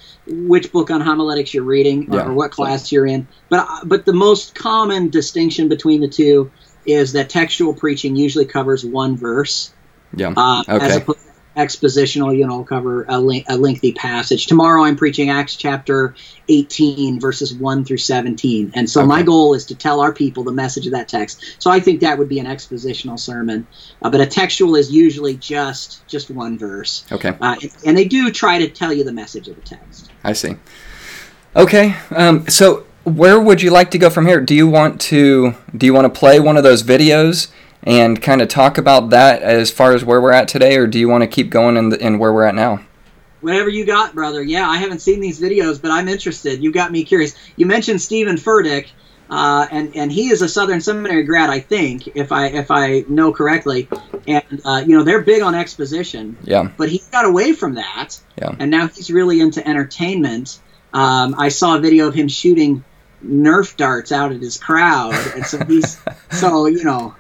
which book on homiletics you're reading or, yeah. or what class you're in. But but the most common distinction between the two is that textual preaching usually covers one verse, yeah. uh, okay. as opposed to expositional, you know, cover a, le- a lengthy passage. Tomorrow I'm preaching Acts chapter eighteen, verses one through seventeen. And so okay. my goal is to tell our people the message of that text. So I think that would be an expositional sermon. Uh, but a textual is usually just just one verse. Okay. Uh, and, and they do try to tell you the message of the text. I see. Okay, um, so... where would you like to go from here? Do you want to do you want to play one of those videos and kind of talk about that as far as where we're at today, or do you want to keep going in, the, in where we're at now? Whatever you got, brother. Yeah, I haven't seen these videos, but I'm interested. You got me curious. You mentioned Stephen Furtick, uh, and and he is a Southern Seminary grad, I think, if I if I know correctly. And uh, you know, they're big on exposition. Yeah. But he got away from that. Yeah. And now he's really into entertainment. Um, I saw a video of him shooting Nerf darts out at his crowd, and so he's so you know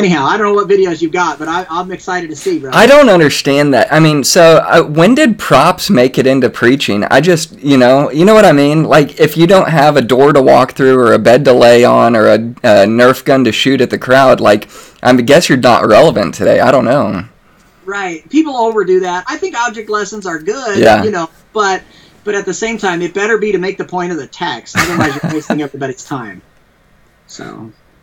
anyhow I don't know what videos you've got, but I, I'm excited to see, bro. I don't understand that. I mean, so uh, when did props make it into preaching? I just you know you know what I mean, like if you don't have a door to walk through or a bed to lay on or a, a Nerf gun to shoot at the crowd, like I guess you're not relevant today. I don't know, right? People overdo that. I think object lessons are good, yeah. you know but But at the same time, it better be to make the point of the text. Otherwise, you're wasting everybody's time. So.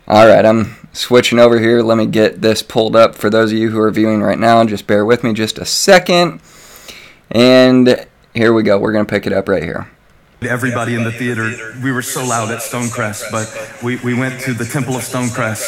All right, I'm switching over here. Let me get this pulled up for those of you who are viewing right now. Just bear with me just a second. And here we go. We're going to pick it up right here. Everybody in the theater, we were so loud at Stonecrest, but we, we went to the Temple of Stonecrest.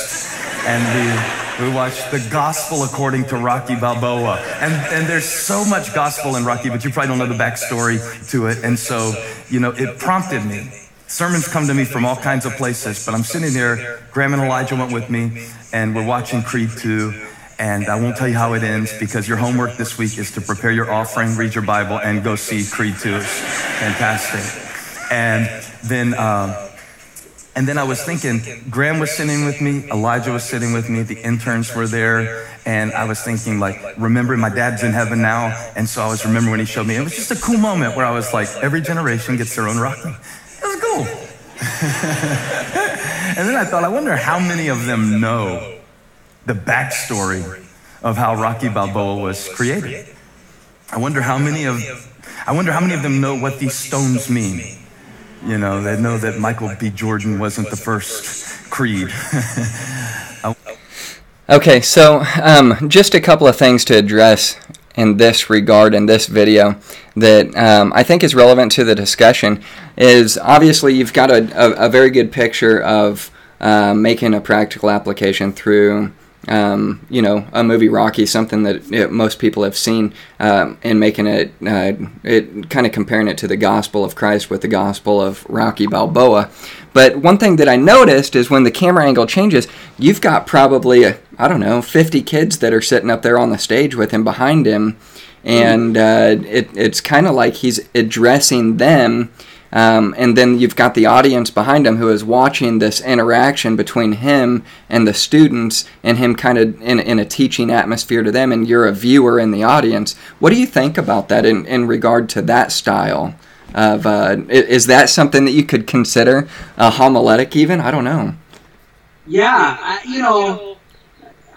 and we, we watched The Gospel According to Rocky Balboa. And, and there's so much gospel in Rocky, but you probably don't know the backstory to it. And so, you know, it prompted me. Sermons come to me from all kinds of places, but I'm sitting there. Graham and Elijah went with me, and we're watching Creed two. And I won't tell you how it ends, because your homework this week is to prepare your offering, read your Bible, and go see Creed two. It's fantastic. And then uh, and then I was thinking, Graham was sitting with me, Elijah was sitting with me, the interns were there, and I was thinking, like, remembering my dad's in heaven now, and so I was remembering when he showed me. It was just a cool moment where I was like, every generation gets their own Rocky. It was cool. And then I thought, I wonder how many of them know the backstory of how Rocky Balboa was created. I wonder how many of, I wonder how many of them know what these stones mean. You know, they know that Michael B. Jordan wasn't the first Creed. Okay, so um, just a couple of things to address in this regard, in this video, that um, I think is relevant to the discussion is obviously you've got a, a, a very good picture of uh, making a practical application through Um, you know, a movie Rocky, something that it, most people have seen, um, and making it, uh, it kind of comparing it to the gospel of Christ with the gospel of Rocky Balboa. But one thing that I noticed is when the camera angle changes, you've got probably, a, I don't know, fifty kids that are sitting up there on the stage with him, behind him, and uh, it, it's kind of like he's addressing them. Um, and then you've got the audience behind him who is watching this interaction between him and the students, and him kind of in, in a teaching atmosphere to them, and you're a viewer in the audience. What do you think about that in, in regard to that style of, uh, is that something that you could consider a homiletic even? I don't know. Yeah, I, you know,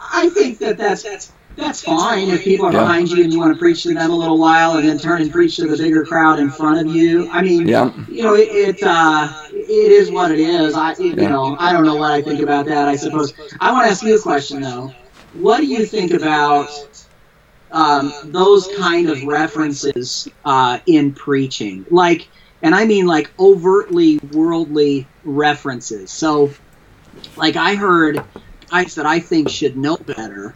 I think that that's, that's, that's fine if people are yeah. behind you and you want to preach to them a little while and then turn and preach to the bigger crowd in front of you. I mean, yeah. you know, it it, uh, it is what it is. I it, yeah. You know, I don't know what I think about that, I suppose. I want to ask you a question, though. What do you think about um, those kind of references uh, in preaching? Like, and I mean like overtly worldly references. So, like I heard guys that I think should know better,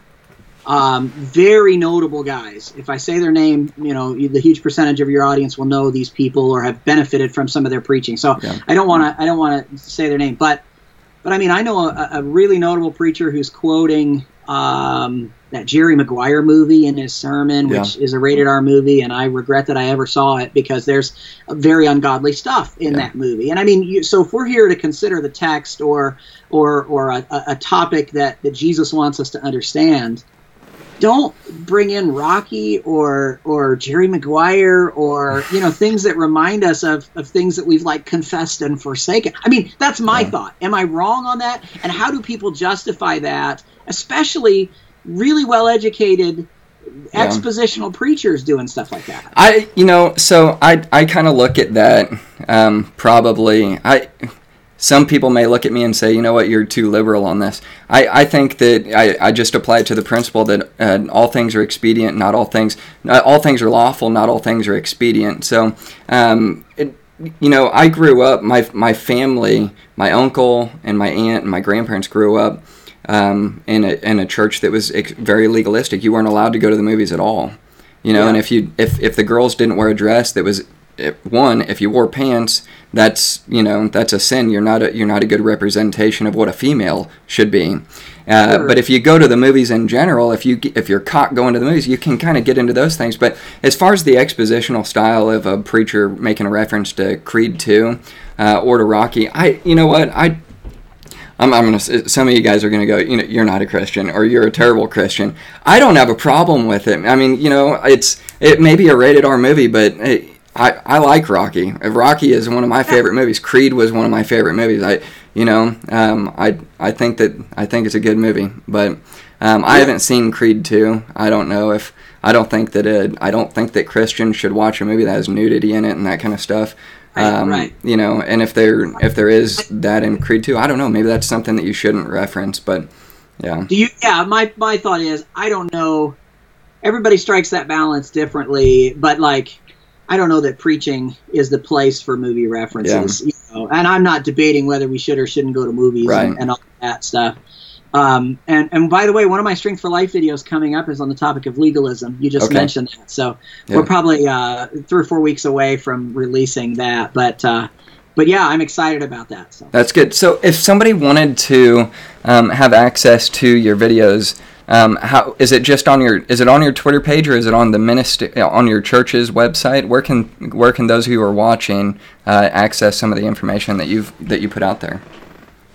Um, very notable guys. If I say their name, you know, the huge percentage of your audience will know these people or have benefited from some of their preaching. So yeah. I don't want to. I don't want to say their name, but but I mean, I know a, a really notable preacher who's quoting um, that Jerry Maguire movie in his sermon, yeah. which is a rated R movie, and I regret that I ever saw it because there's very ungodly stuff in yeah. that movie. And I mean, you, so if we're here to consider the text or or or a, a topic that that Jesus wants us to understand, don't bring in Rocky or or Jerry Maguire or, you know, things that remind us of, of things that we've, like, confessed and forsaken. I mean, that's my yeah. thought. Am I wrong on that? And how do people justify that, especially really well-educated yeah. expositional preachers doing stuff like that? I, you know, so I, I kind of look at that um, probably. I. Some people may look at me and say, you know what, you're too liberal on this. I, I think that I, I just apply it to the principle that uh, all things are expedient, not all things, not all things are lawful, not all things are expedient. So, um, it, you know, I grew up, my my family, my uncle and my aunt and my grandparents grew up um, in a, in a church that was ex- very legalistic. You weren't allowed to go to the movies at all, you know. Yeah. And if you if if the girls didn't wear a dress that was one, if you wore pants, that's, you know, that's a sin. You're not a, you're not a good representation of what a female should be. Uh, sure. But if you go to the movies in general, if you if you're caught going to the movies, you can kind of get into those things. But as far as the expositional style of a preacher making a reference to Creed two uh, or to Rocky, I you know what I. I'm, I'm gonna. Some of you guys are gonna go, you know, you're not a Christian, or you're a terrible Christian. I don't have a problem with it. I mean, you know, it's it may be a rated R movie, but it, I, I like Rocky. Rocky is one of my favorite movies. Creed was one of my favorite movies. I, you know, um, I I think that I think it's a good movie. But um, I yeah. haven't seen Creed two. I don't know if I don't think that it, I don't think that Christians should watch a movie that has nudity in it and that kind of stuff. Um, right, right. You know, and if there if there is that in Creed two, I don't know. Maybe that's something that you shouldn't reference. But yeah. Do you? Yeah. My my thought is I don't know. Everybody strikes that balance differently, but like, I don't know that preaching is the place for movie references, yeah. you know, and I'm not debating whether we should or shouldn't go to movies right. and, and all that stuff. Um, and, and by the way, one of my Strength for Life videos coming up is on the topic of legalism. You just okay. mentioned that. So yeah. we're probably uh, three or four weeks away from releasing that. But uh, but yeah, I'm excited about that. So. That's good. So if somebody wanted to um, have access to your videos, um, how is it just on your is it on your Twitter page, or is it on the ministry, on your church's website? Where can where can those who are watching uh, access some of the information that you've that you put out there?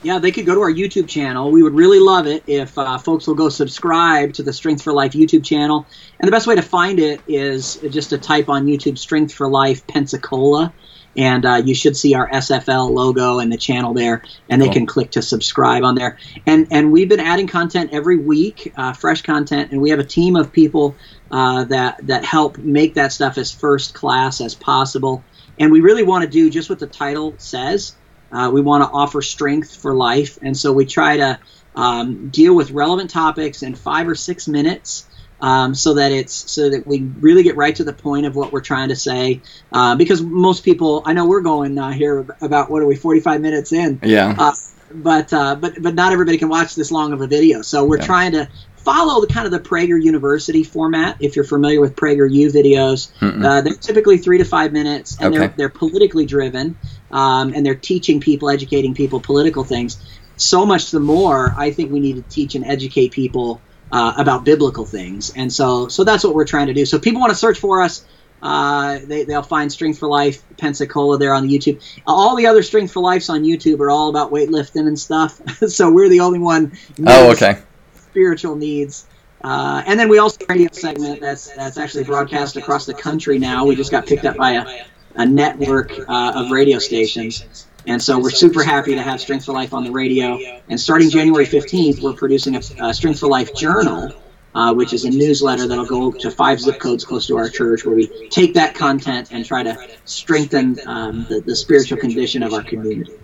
Yeah, they could go to our YouTube channel. We would really love it if uh, folks will go subscribe to the Strength for Life YouTube channel. And the best way to find it is just to type on YouTube Strength for Life Pensacola, and uh, you should see our S F L logo and the channel there, and they cool. can click to subscribe on there. And and we've been adding content every week, uh, fresh content, and we have a team of people uh, that, that help make that stuff as first class as possible. And we really want to do just what the title says. Uh, we want to offer strength for life, and so we try to um, deal with relevant topics in five or six minutes, um, so that it's so that we really get right to the point of what we're trying to say. Uh, because most people, I know we're going uh, here about what are we forty-five minutes in? Yeah. Uh, but uh, but but not everybody can watch this long of a video, so we're yeah. trying to follow the kind of the Prager University format. If you're familiar with Prager U videos, uh, they're typically three to five minutes, and okay. they're they're politically driven. Um, and they're teaching people, educating people, political things. So much the more, I think we need to teach and educate people uh, about biblical things. And so so that's what we're trying to do. So if people want to search for us, uh, they, they'll find Strength for Life Pensacola there on the YouTube. All the other Strength for Lifes on YouTube are all about weightlifting and stuff. So we're the only one oh, okay. spiritual needs. Uh, and then we also have a radio segment that's, that's actually broadcast across the country now. We just got picked up by a a network uh, of radio stations, and so we're super happy to have Strength for Life on the radio. And starting January fifteenth, we're producing a, a Strength for Life journal, uh, which is a newsletter that'll go to five zip codes close to our church, where we take that content and try to strengthen um, the, the spiritual condition of our community.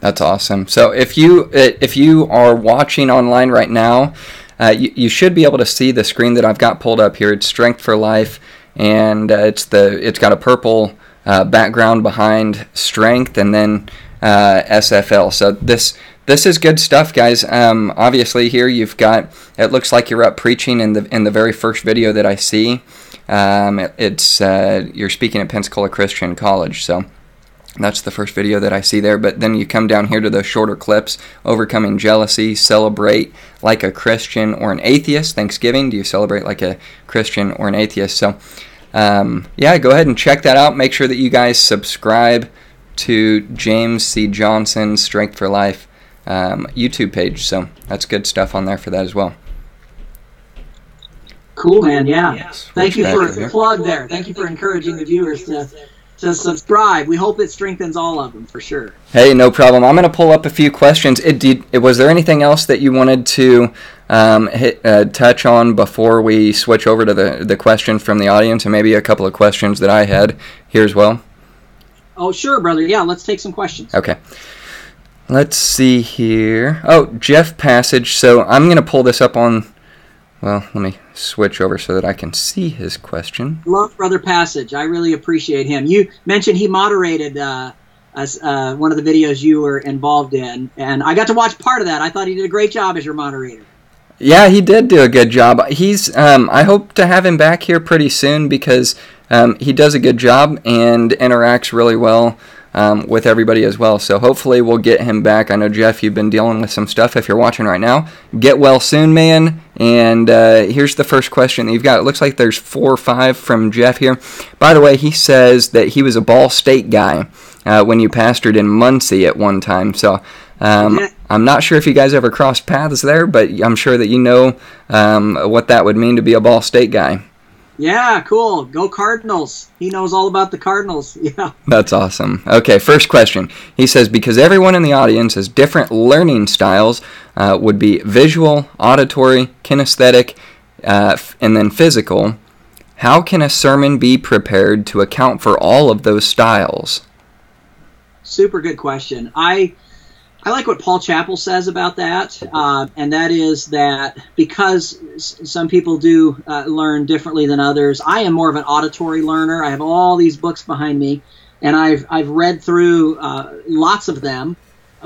That's awesome. So if you if you are watching online right now, uh, you, you should be able to see the screen that I've got pulled up here. It's Strength for Life, and uh, it's the it's got a purple Uh, background behind strength, and then uh, S F L. So this this is good stuff, guys. Um, obviously, here you've got. It looks like you're up preaching in the in the very first video that I see. Um, it, it's uh, you're speaking at Pensacola Christian College, so that's the first video that I see there. But then you come down here to those shorter clips: overcoming jealousy, celebrate like a Christian or an atheist. Thanksgiving, do you celebrate like a Christian or an atheist? So. Um, yeah, go ahead and check that out. Make sure that you guys subscribe to James C. Johnson's Strength for Life um, YouTube page. So that's good stuff on there for that as well. Cool, man. Yeah. yeah. Thank you for the plug there. Thank you for encouraging the viewers to to subscribe. We hope it strengthens all of them for sure. Hey, no problem. I'm going to pull up a few questions. It did. It, was there anything else that you wanted to um, hit, uh, touch on before we switch over to the, the question from the audience, and maybe a couple of questions that I had here as well? Oh, sure, brother. Yeah, let's take some questions. Okay. Let's see here. Oh, Jeff Passage. So I'm going to pull this up on... Well, let me switch over so that I can see his question. Love Brother Passage. I really appreciate him. You mentioned he moderated uh, as, uh, one of the videos you were involved in, and I got to watch part of that. I thought he did a great job as your moderator. Yeah, he did do a good job. He's. Um, I hope to have him back here pretty soon, because um, he does a good job and interacts really well um, with everybody as well. So hopefully we'll get him back. I know, Jeff, you've been dealing with some stuff. If you're watching right now, get well soon, man. And uh, here's the first question that you've got. It looks like there's four or five from Jeff here. By the way, he says that he was a Ball State guy uh, when you pastored in Muncie at one time. So um, I'm not sure if you guys ever crossed paths there, but I'm sure that you know um, what that would mean to be a Ball State guy. Yeah, cool. Go Cardinals. He knows all about the Cardinals. Yeah. That's awesome. Okay, first question. He says, because everyone in the audience has different learning styles, uh, would be visual, auditory, kinesthetic, uh, f- and then physical. How can a sermon be prepared to account for all of those styles? Super good question. I... I like what Paul Chappell says about that, uh, and that is that because s- some people do uh, learn differently than others. I am more of an auditory learner. I have all these books behind me, and I've I've read through uh, lots of them,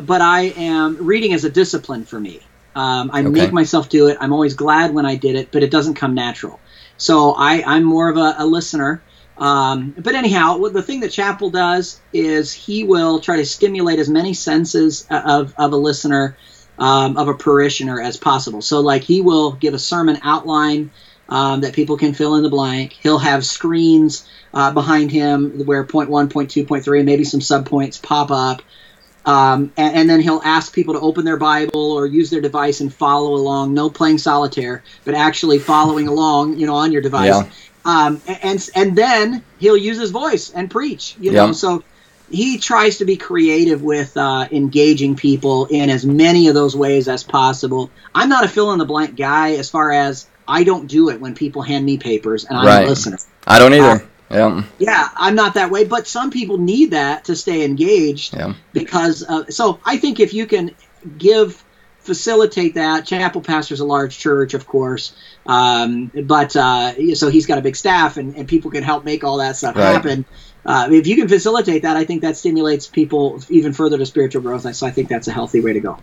but I am reading as a discipline for me. Um, I okay. make myself do it. I'm always glad when I did it, but it doesn't come natural. So I, I'm more of a, a listener. Um, but anyhow, the thing that Chappell does is he will try to stimulate as many senses of, of a listener, um, of a parishioner as possible. So like he will give a sermon outline um, that people can fill in the blank. He'll have screens uh, behind him where point one, point two, point three, maybe some subpoints pop up. Um, and, and then he'll ask people to open their Bible or use their device and follow along, no playing solitaire, but actually following along, you know, on your device. Yeah. Um, and and then he'll use his voice and preach, you know. Yeah. So he tries to be creative with uh, engaging people in as many of those ways as possible. I'm not a fill-in-the-blank guy as far as I don't do it when people hand me papers, and I'm right. a listener. I don't either. Uh, Yeah. yeah, I'm not that way, but some people need that to stay engaged yeah. because uh, so I think if you can give facilitate that. Chappell pastors a large church, of course, um, but uh, so he's got a big staff and, and people can help make all that stuff right. happen. Uh, if you can facilitate that, I think that stimulates people even further to spiritual growth. So I think that's a healthy way to go.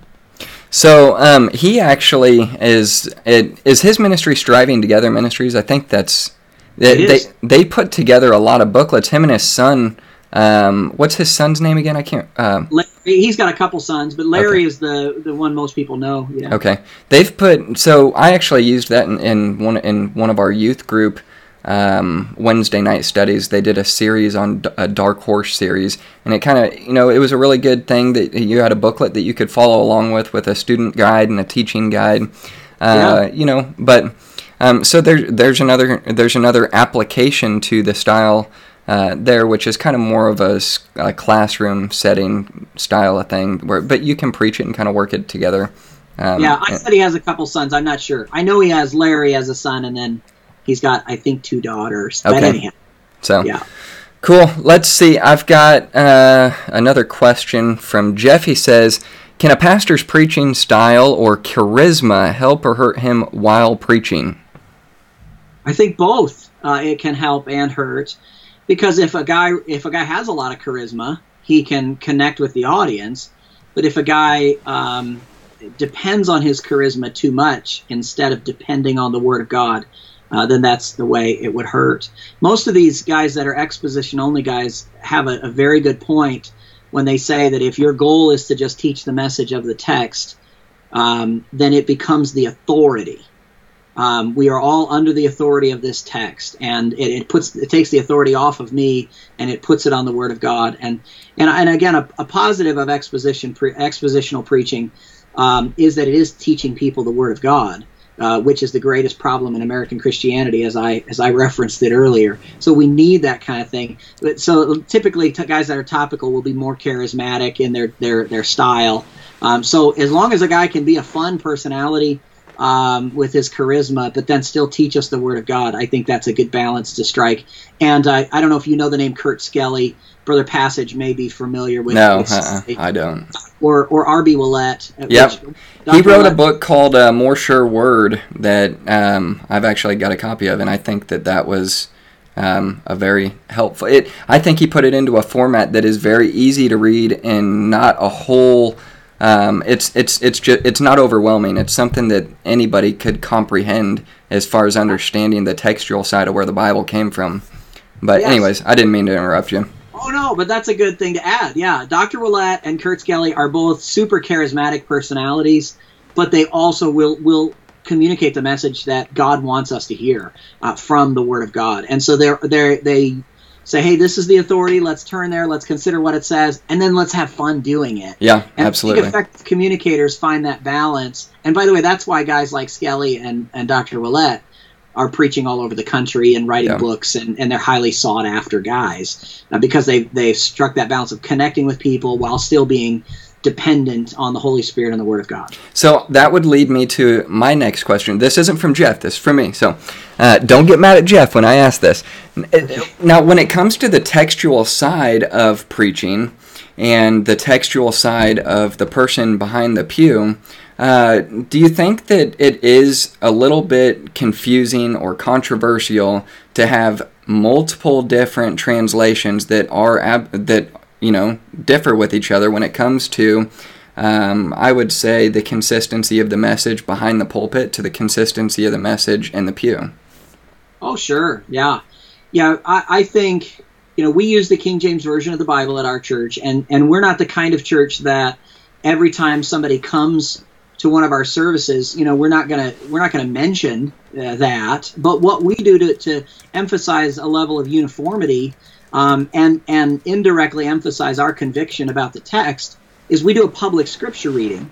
So um, he actually is it, is his ministry Striving Together Ministries. I think that's. They, they they put together a lot of booklets. Him and his son, um, what's his son's name again? I can't. Um, Larry, he's got a couple sons, but Larry okay. is the, the one most people know. Yeah. Okay, they've put. So I actually used that in, in one in one of our youth group um, Wednesday night studies. They did a series on a Dark Horse series, and it kind of you know it was a really good thing that you had a booklet that you could follow along with with a student guide and a teaching guide. Uh, yeah. You know, but. Um, so there's there's another there's another application to the style uh, there, which is kind of more of a, a classroom setting style of thing. Where, but you can preach it and kind of work it together. Um, yeah, I said he has a couple sons. I'm not sure. I know he has Larry as a son, and then he's got I think two daughters. Okay. But anyhow, so yeah, cool. Let's see. I've got uh, another question from Jeff. He says, "Can a pastor's preaching style or charisma help or hurt him while preaching?" I think both. Uh, it can help and hurt, because if a guy if a guy has a lot of charisma, he can connect with the audience. But if a guy um, depends on his charisma too much instead of depending on the Word of God, uh, then that's the way it would hurt. Most of these guys that are exposition-only guys have a, a very good point when they say that if your goal is to just teach the message of the text, um, then it becomes the authority. Um, we are all under the authority of this text, and it, it puts it takes the authority off of me, and it puts it on the Word of God. And and, and again, a, a positive of exposition pre, expositional preaching um, is that it is teaching people the Word of God, uh, which is the greatest problem in American Christianity, as I as I referenced it earlier. So we need that kind of thing. So typically, t- guys that are topical will be more charismatic in their their their style. Um, so as long as a guy can be a fun personality. Um, with his charisma, but then still teach us the Word of God. I think that's a good balance to strike. And uh, I don't know if you know the name Kurt Skelly. Brother Passage may be familiar with. No, uh-uh, I don't. Or or Arby Willett. Yep. He wrote Willett. a book called uh, More Sure Word that um, I've actually got a copy of, and I think that that was um, a very helpful. It. I think he put it into a format that is very easy to read and not a whole. Um, it's it's it's just it's not overwhelming. It's something that anybody could comprehend as far as understanding the textual side of where the Bible came from. But yes. Anyways, I didn't mean to interrupt you. Oh no, but that's a good thing to add. Yeah, Doctor Willett and Kurt Skelly are both super charismatic personalities, but they also will will communicate the message that God wants us to hear uh, from the Word of God. And so they're they they say, hey, this is the authority, let's turn there, let's consider what it says, and then let's have fun doing it. Yeah, and absolutely. And effective communicators find that balance. And by the way, that's why guys like Skelly and, and Doctor Willett are preaching all over the country and writing yeah. books, and, and they're highly sought-after guys uh, because they, they've struck that balance of connecting with people while still being dependent on the Holy Spirit and the Word of God. So that would lead me to my next question. This isn't from Jeff, this is from me. So uh, don't get mad at Jeff when I ask this. Now, when it comes to the textual side of preaching and the textual side of the person behind the pew, uh, do you think that it is a little bit confusing or controversial to have multiple different translations that are ab- that you know, differ with each other when it comes to Um, I would say the consistency of the message behind the pulpit to the consistency of the message in the pew. Oh, sure. Yeah. Yeah, I, I think, you know, we use the King James Version of the Bible at our church, and, and we're not the kind of church that every time somebody comes to one of our services, you know, we're not going to we're not going to mention uh, that. But what we do to, to emphasize a level of uniformity um, and, and indirectly emphasize our conviction about the text is we do a public scripture reading.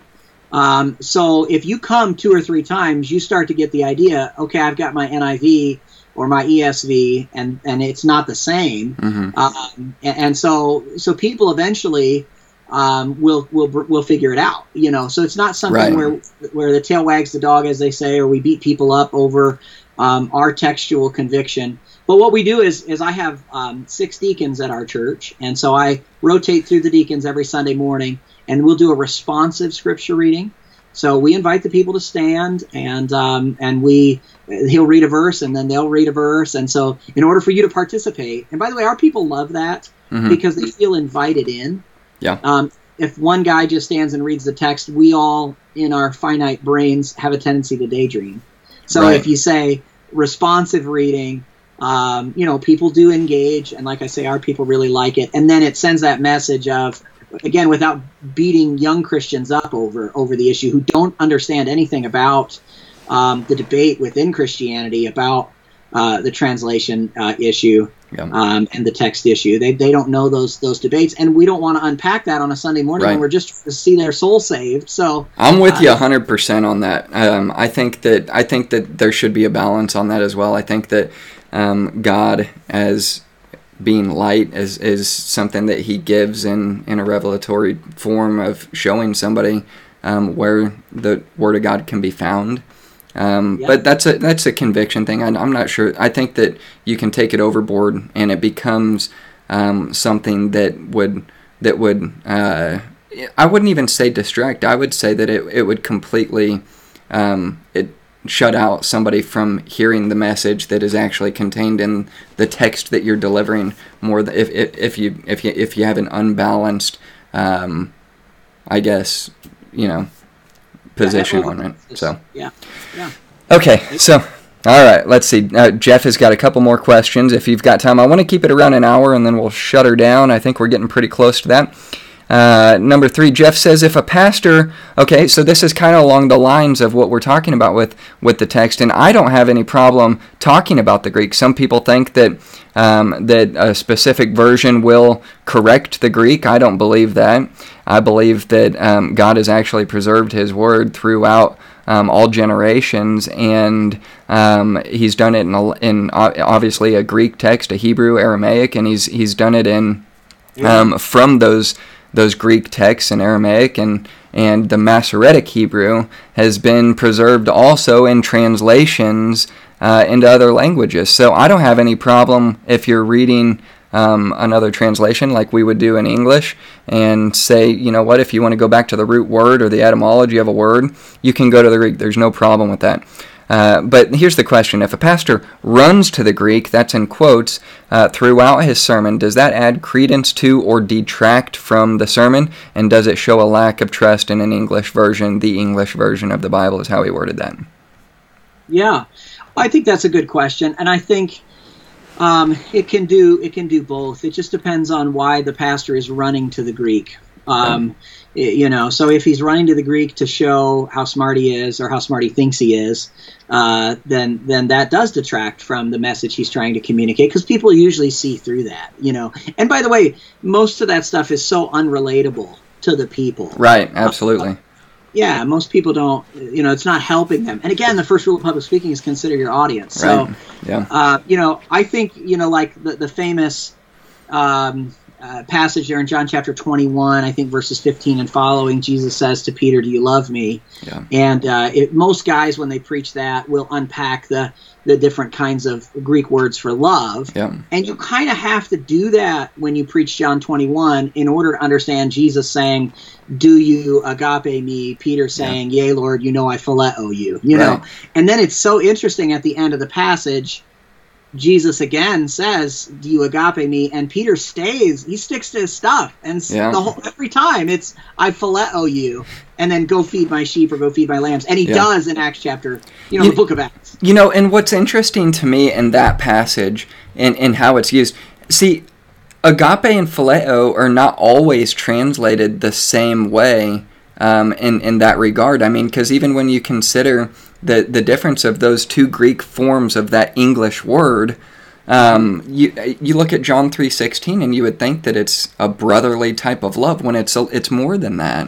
Um, so if you come two or three times, you start to get the idea, okay, I've got my N I V or my E S V, and, and it's not the same. Mm-hmm. Um, and, and so so people eventually um, will will will figure it out, you know. So it's not something right. where where the tail wags the dog, as they say, or we beat people up over um, our textual conviction. But what we do is is I have um, six deacons at our church, and so I rotate through the deacons every Sunday morning, and we'll do a responsive scripture reading. So we invite the people to stand, and um, and we he'll read a verse, and then they'll read a verse. And so in order for you to participate, and by the way, our people love that mm-hmm. because they feel invited in. Yeah. Um, if one guy just stands and reads the text, we all, in our finite brains, have a tendency to daydream. So right. if you say responsive reading, um, you know, people do engage. And like I say, our people really like it. And then it sends that message of, again, without beating young Christians up over over the issue, who don't understand anything about um, the debate within Christianity about uh, the translation uh, issue yeah. um, and the text issue. They they don't know those those debates, and we don't want to unpack that on a Sunday morning right. when we're just trying to see their soul saved. So I'm with uh, you one hundred percent on that. Um, I think that I think that there should be a balance on that as well. I think that um, God as being light is, is something that he gives in, in a revelatory form of showing somebody um, where the Word of God can be found. Um, yeah. But that's a that's a conviction thing. I, I'm not sure. I think that you can take it overboard, and it becomes um, something that would that would uh, I wouldn't even say distract. I would say that it it would completely um, it. shut out somebody from hearing the message that is actually contained in the text that you're delivering. More than if if, if you if you if you have an unbalanced, um, I guess you know, position yeah, on it. So yeah, yeah. Okay, so all right, let's see. Uh, Jeff has got a couple more questions. If you've got time, I want to keep it around an hour, and then we'll shut her down. I think we're getting pretty close to that. Uh, number three, Jeff says, if a pastor, okay, so this is kind of along the lines of what we're talking about with, with the text, and I don't have any problem talking about the Greek. Some people think that um, that a specific version will correct the Greek. I don't believe that. I believe that um, God has actually preserved his word throughout um, all generations, and um, he's done it in, a, in obviously a Greek text, a Hebrew, Aramaic, and he's he's done it in um, from those those Greek texts in Aramaic, and and the Masoretic Hebrew has been preserved also in translations uh, into other languages. So I don't have any problem if you're reading um, another translation like we would do in English and say, you know what, if you want to go back to the root word or the etymology of a word, you can go to the Greek. There's no problem with that. Uh, but here's the question. If a pastor runs to the Greek, that's in quotes, uh, throughout his sermon, does that add credence to or detract from the sermon? And does it show a lack of trust in an English version? The English version of the Bible is how he worded that. Yeah, I think that's a good question. And I think um, it can do it can do both. It just depends on why the pastor is running to the Greek. Um, yeah. You know, so if he's running to the Greek to show how smart he is or how smart he thinks he is, uh, then then that does detract from the message he's trying to communicate, because people usually see through that, you know. And by the way, most of that stuff is so unrelatable to the people. Right, absolutely. Uh, yeah, most people don't, you know, it's not helping them. And again, the first rule of public speaking is consider your audience. So, right. yeah. uh, you know, I think, you know, like the, the famous... Um, Uh, passage there in John chapter twenty-one, I think verses fifteen and following, Jesus says to Peter, "Do you love me?" Yeah. And uh, it, most guys, when they preach that, will unpack the the different kinds of Greek words for love. Yeah. And you kind of have to do that when you preach John twenty-one in order to understand Jesus saying, "Do you agape me?" Peter saying, yeah. "Yea, Lord, you know I phileo you." You right. know, and then it's so interesting at the end of the passage Jesus again says, "Do you agape me?" And Peter stays. He sticks to his stuff, and yeah. the whole, every time it's, "I phileo you," and then go feed my sheep or go feed my lambs, and he yeah. does in Acts chapter, you know, you, the book of Acts. You know, and what's interesting to me in that passage and and how it's used. See, agape and phileo are not always translated the same way. Um, in in that regard, I mean, because even when you consider the the difference of those two Greek forms of that English word, um, you you look at John three sixteen and you would think that it's a brotherly type of love when it's a, it's more than that.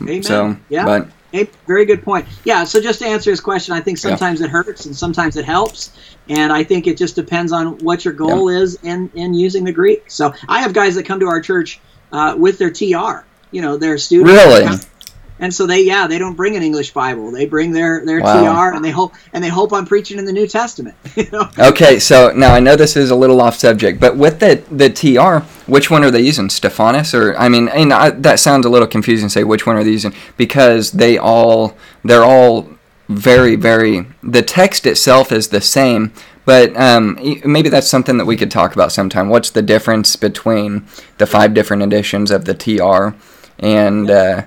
Amen. So, yeah. But, hey, very good point. Yeah. So just to answer his question, I think sometimes yeah. it hurts and sometimes it helps, and I think it just depends on what your goal yeah. is in in using the Greek. So I have guys that come to our church uh, with their T R. You know, their students. Really? And so they, yeah, they don't bring an English Bible. They bring their, their wow. T R, and they hope and they hope I'm preaching in the New Testament. You know? Okay, so now I know this is a little off subject, but with the the T R, which one are they using? Stephanus, or I mean, and I, that sounds a little confusing. Say which one are they using, because they all they're all very very. The text itself is the same. But um, maybe that's something that we could talk about sometime. What's the difference between the five different editions of the T R? And uh,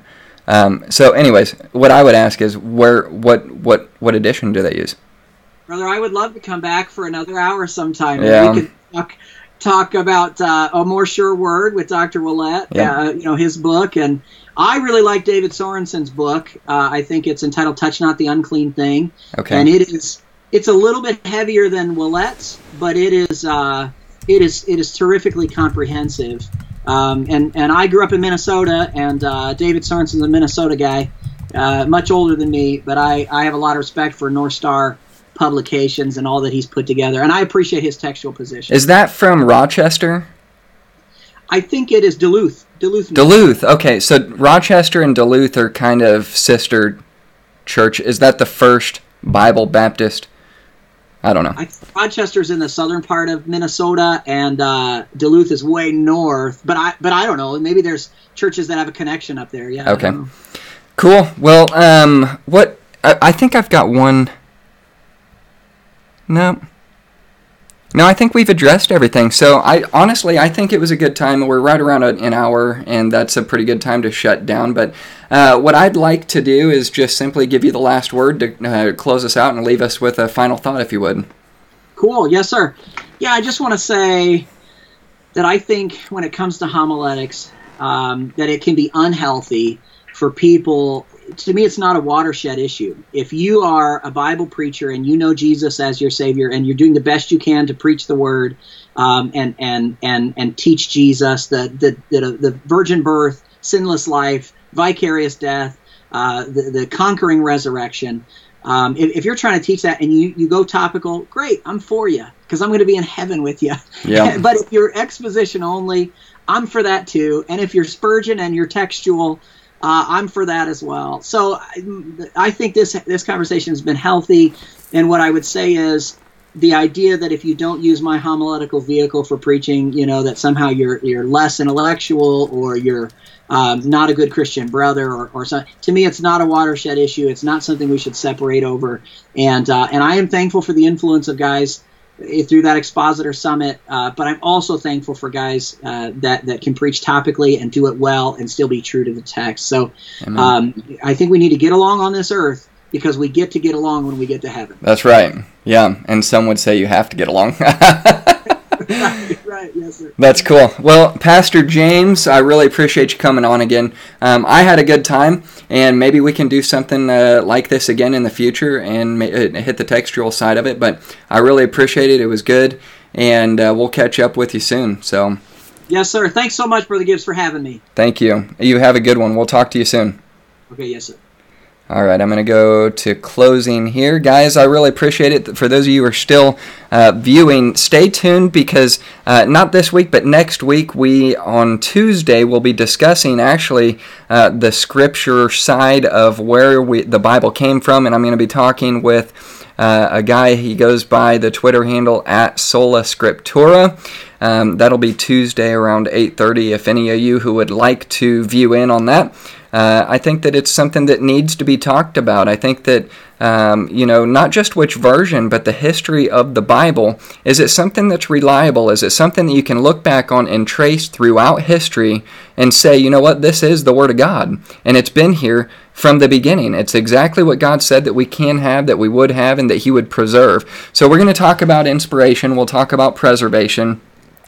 um, so, anyways, what I would ask is, where, what, what, what edition do they use? Brother, I would love to come back for another hour sometime. Yeah. We could talk, talk about uh, A More Sure Word with Doctor Willett. Yeah. Uh, you know, his book, and I really like David Sorensen's book. Uh, I think it's entitled "Touch Not the Unclean Thing." Okay, and it is. It's a little bit heavier than Willett's, but it is uh, it is it is terrifically comprehensive. Um, and and I grew up in Minnesota, and uh, David Sorensen's a Minnesota guy, uh, much older than me, but I, I have a lot of respect for North Star Publications and all that he's put together, and I appreciate his textual position. Is that from Rochester? I think it is Duluth, Duluth. Duluth. Okay, so Rochester and Duluth are kind of sister church. Is that the first Bible Baptist? I don't know. I, Rochester's in the southern part of Minnesota, and uh, Duluth is way north. But I, but I don't know. Maybe there's churches that have a connection up there. Yeah. Okay. Cool. Well, um, what I, I think I've got one. No. No, I think we've addressed everything. So I honestly, I think it was a good time. We're right around an hour, and that's a pretty good time to shut down. But uh, what I'd like to do is just simply give you the last word to uh, close us out and leave us with a final thought, if you would. Cool. Yes, sir. Yeah, I just want to say that I think when it comes to homiletics, um, that it can be unhealthy for people. To me, it's not a watershed issue. If you are a Bible preacher and you know Jesus as your Savior and you're doing the best you can to preach the Word um, and and and and teach Jesus, the the the, the virgin birth, sinless life, vicarious death, uh, the, the conquering resurrection. Um, if, if you're trying to teach that and you, you go topical, great, I'm for you because I'm going to be in heaven with you. Yeah. But if you're exposition only, I'm for that too. And if you're Spurgeon and you're textual, Uh, I'm for that as well. So I, I think this this conversation has been healthy. And what I would say is the idea that if you don't use my homiletical vehicle for preaching, you know, that somehow you're you're less intellectual or you're um, not a good Christian brother or, or something. To me, it's not a watershed issue. It's not something we should separate over. And uh, and I am thankful for the influence of guys through that Expositor Summit, uh, but I'm also thankful for guys uh, that, that can preach topically and do it well and still be true to the text. So um, I think we need to get along on this earth because we get to get along when we get to heaven. That's right. Yeah, and some would say you have to get along. Right, right, yes, sir. That's cool. Well, Pastor James, I really appreciate you coming on again. Um, I had a good time, and maybe we can do something uh, like this again in the future and ma- hit the textual side of it. But I really appreciate it. It was good, and uh, we'll catch up with you soon. So, yes, sir. Thanks so much, Brother Gibbs, for having me. Thank you. You have a good one. We'll talk to you soon. Okay, yes, sir. All right, I'm going to go to closing here. Guys, I really appreciate it. For those of you who are still uh, viewing, stay tuned because uh, not this week, but next week, we on Tuesday will be discussing actually uh, the scripture side of where we, the Bible came from, and I'm going to be talking with uh, a guy. He goes by the Twitter handle at Sola Scriptura. Um, that'll be Tuesday around eight thirty if any of you who would like to view in on that. uh, I think that it's something that needs to be talked about. I think that, um, you know, not just which version, but the history of the Bible. Is it something that's reliable? Is it something that you can look back on and trace throughout history and say, you know what, this is the Word of God, and it's been here from the beginning. It's exactly what God said that we can have, that we would have, and that He would preserve. So we're going to talk about inspiration. We'll talk about preservation,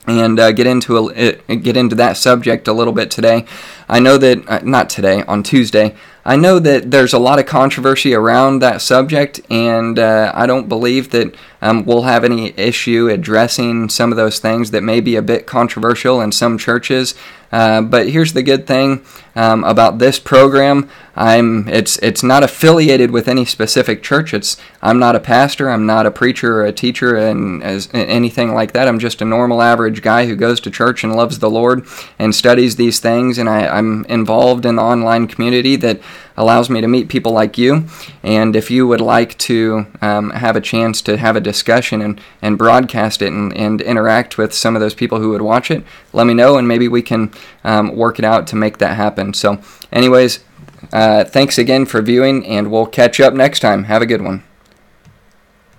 and uh, get into a, uh, get into that subject a little bit today. I know that, uh, not today, on Tuesday, I know that there's a lot of controversy around that subject, and uh, I don't believe that um, we'll have any issue addressing some of those things that may be a bit controversial in some churches. Uh, but here's the good thing um, about this program: I'm it's it's not affiliated with any specific church. It's I'm not a pastor, I'm not a preacher or a teacher, and as anything like that. I'm just a normal, average guy who goes to church and loves the Lord and studies these things, and I, I'm involved in the online community that allows me to meet people like you. And if you would like to um, have a chance to have a discussion and, and broadcast it and, and interact with some of those people who would watch it, let me know, and maybe we can um, work it out to make that happen. So anyways, uh, thanks again for viewing, and we'll catch up next time. Have a good one.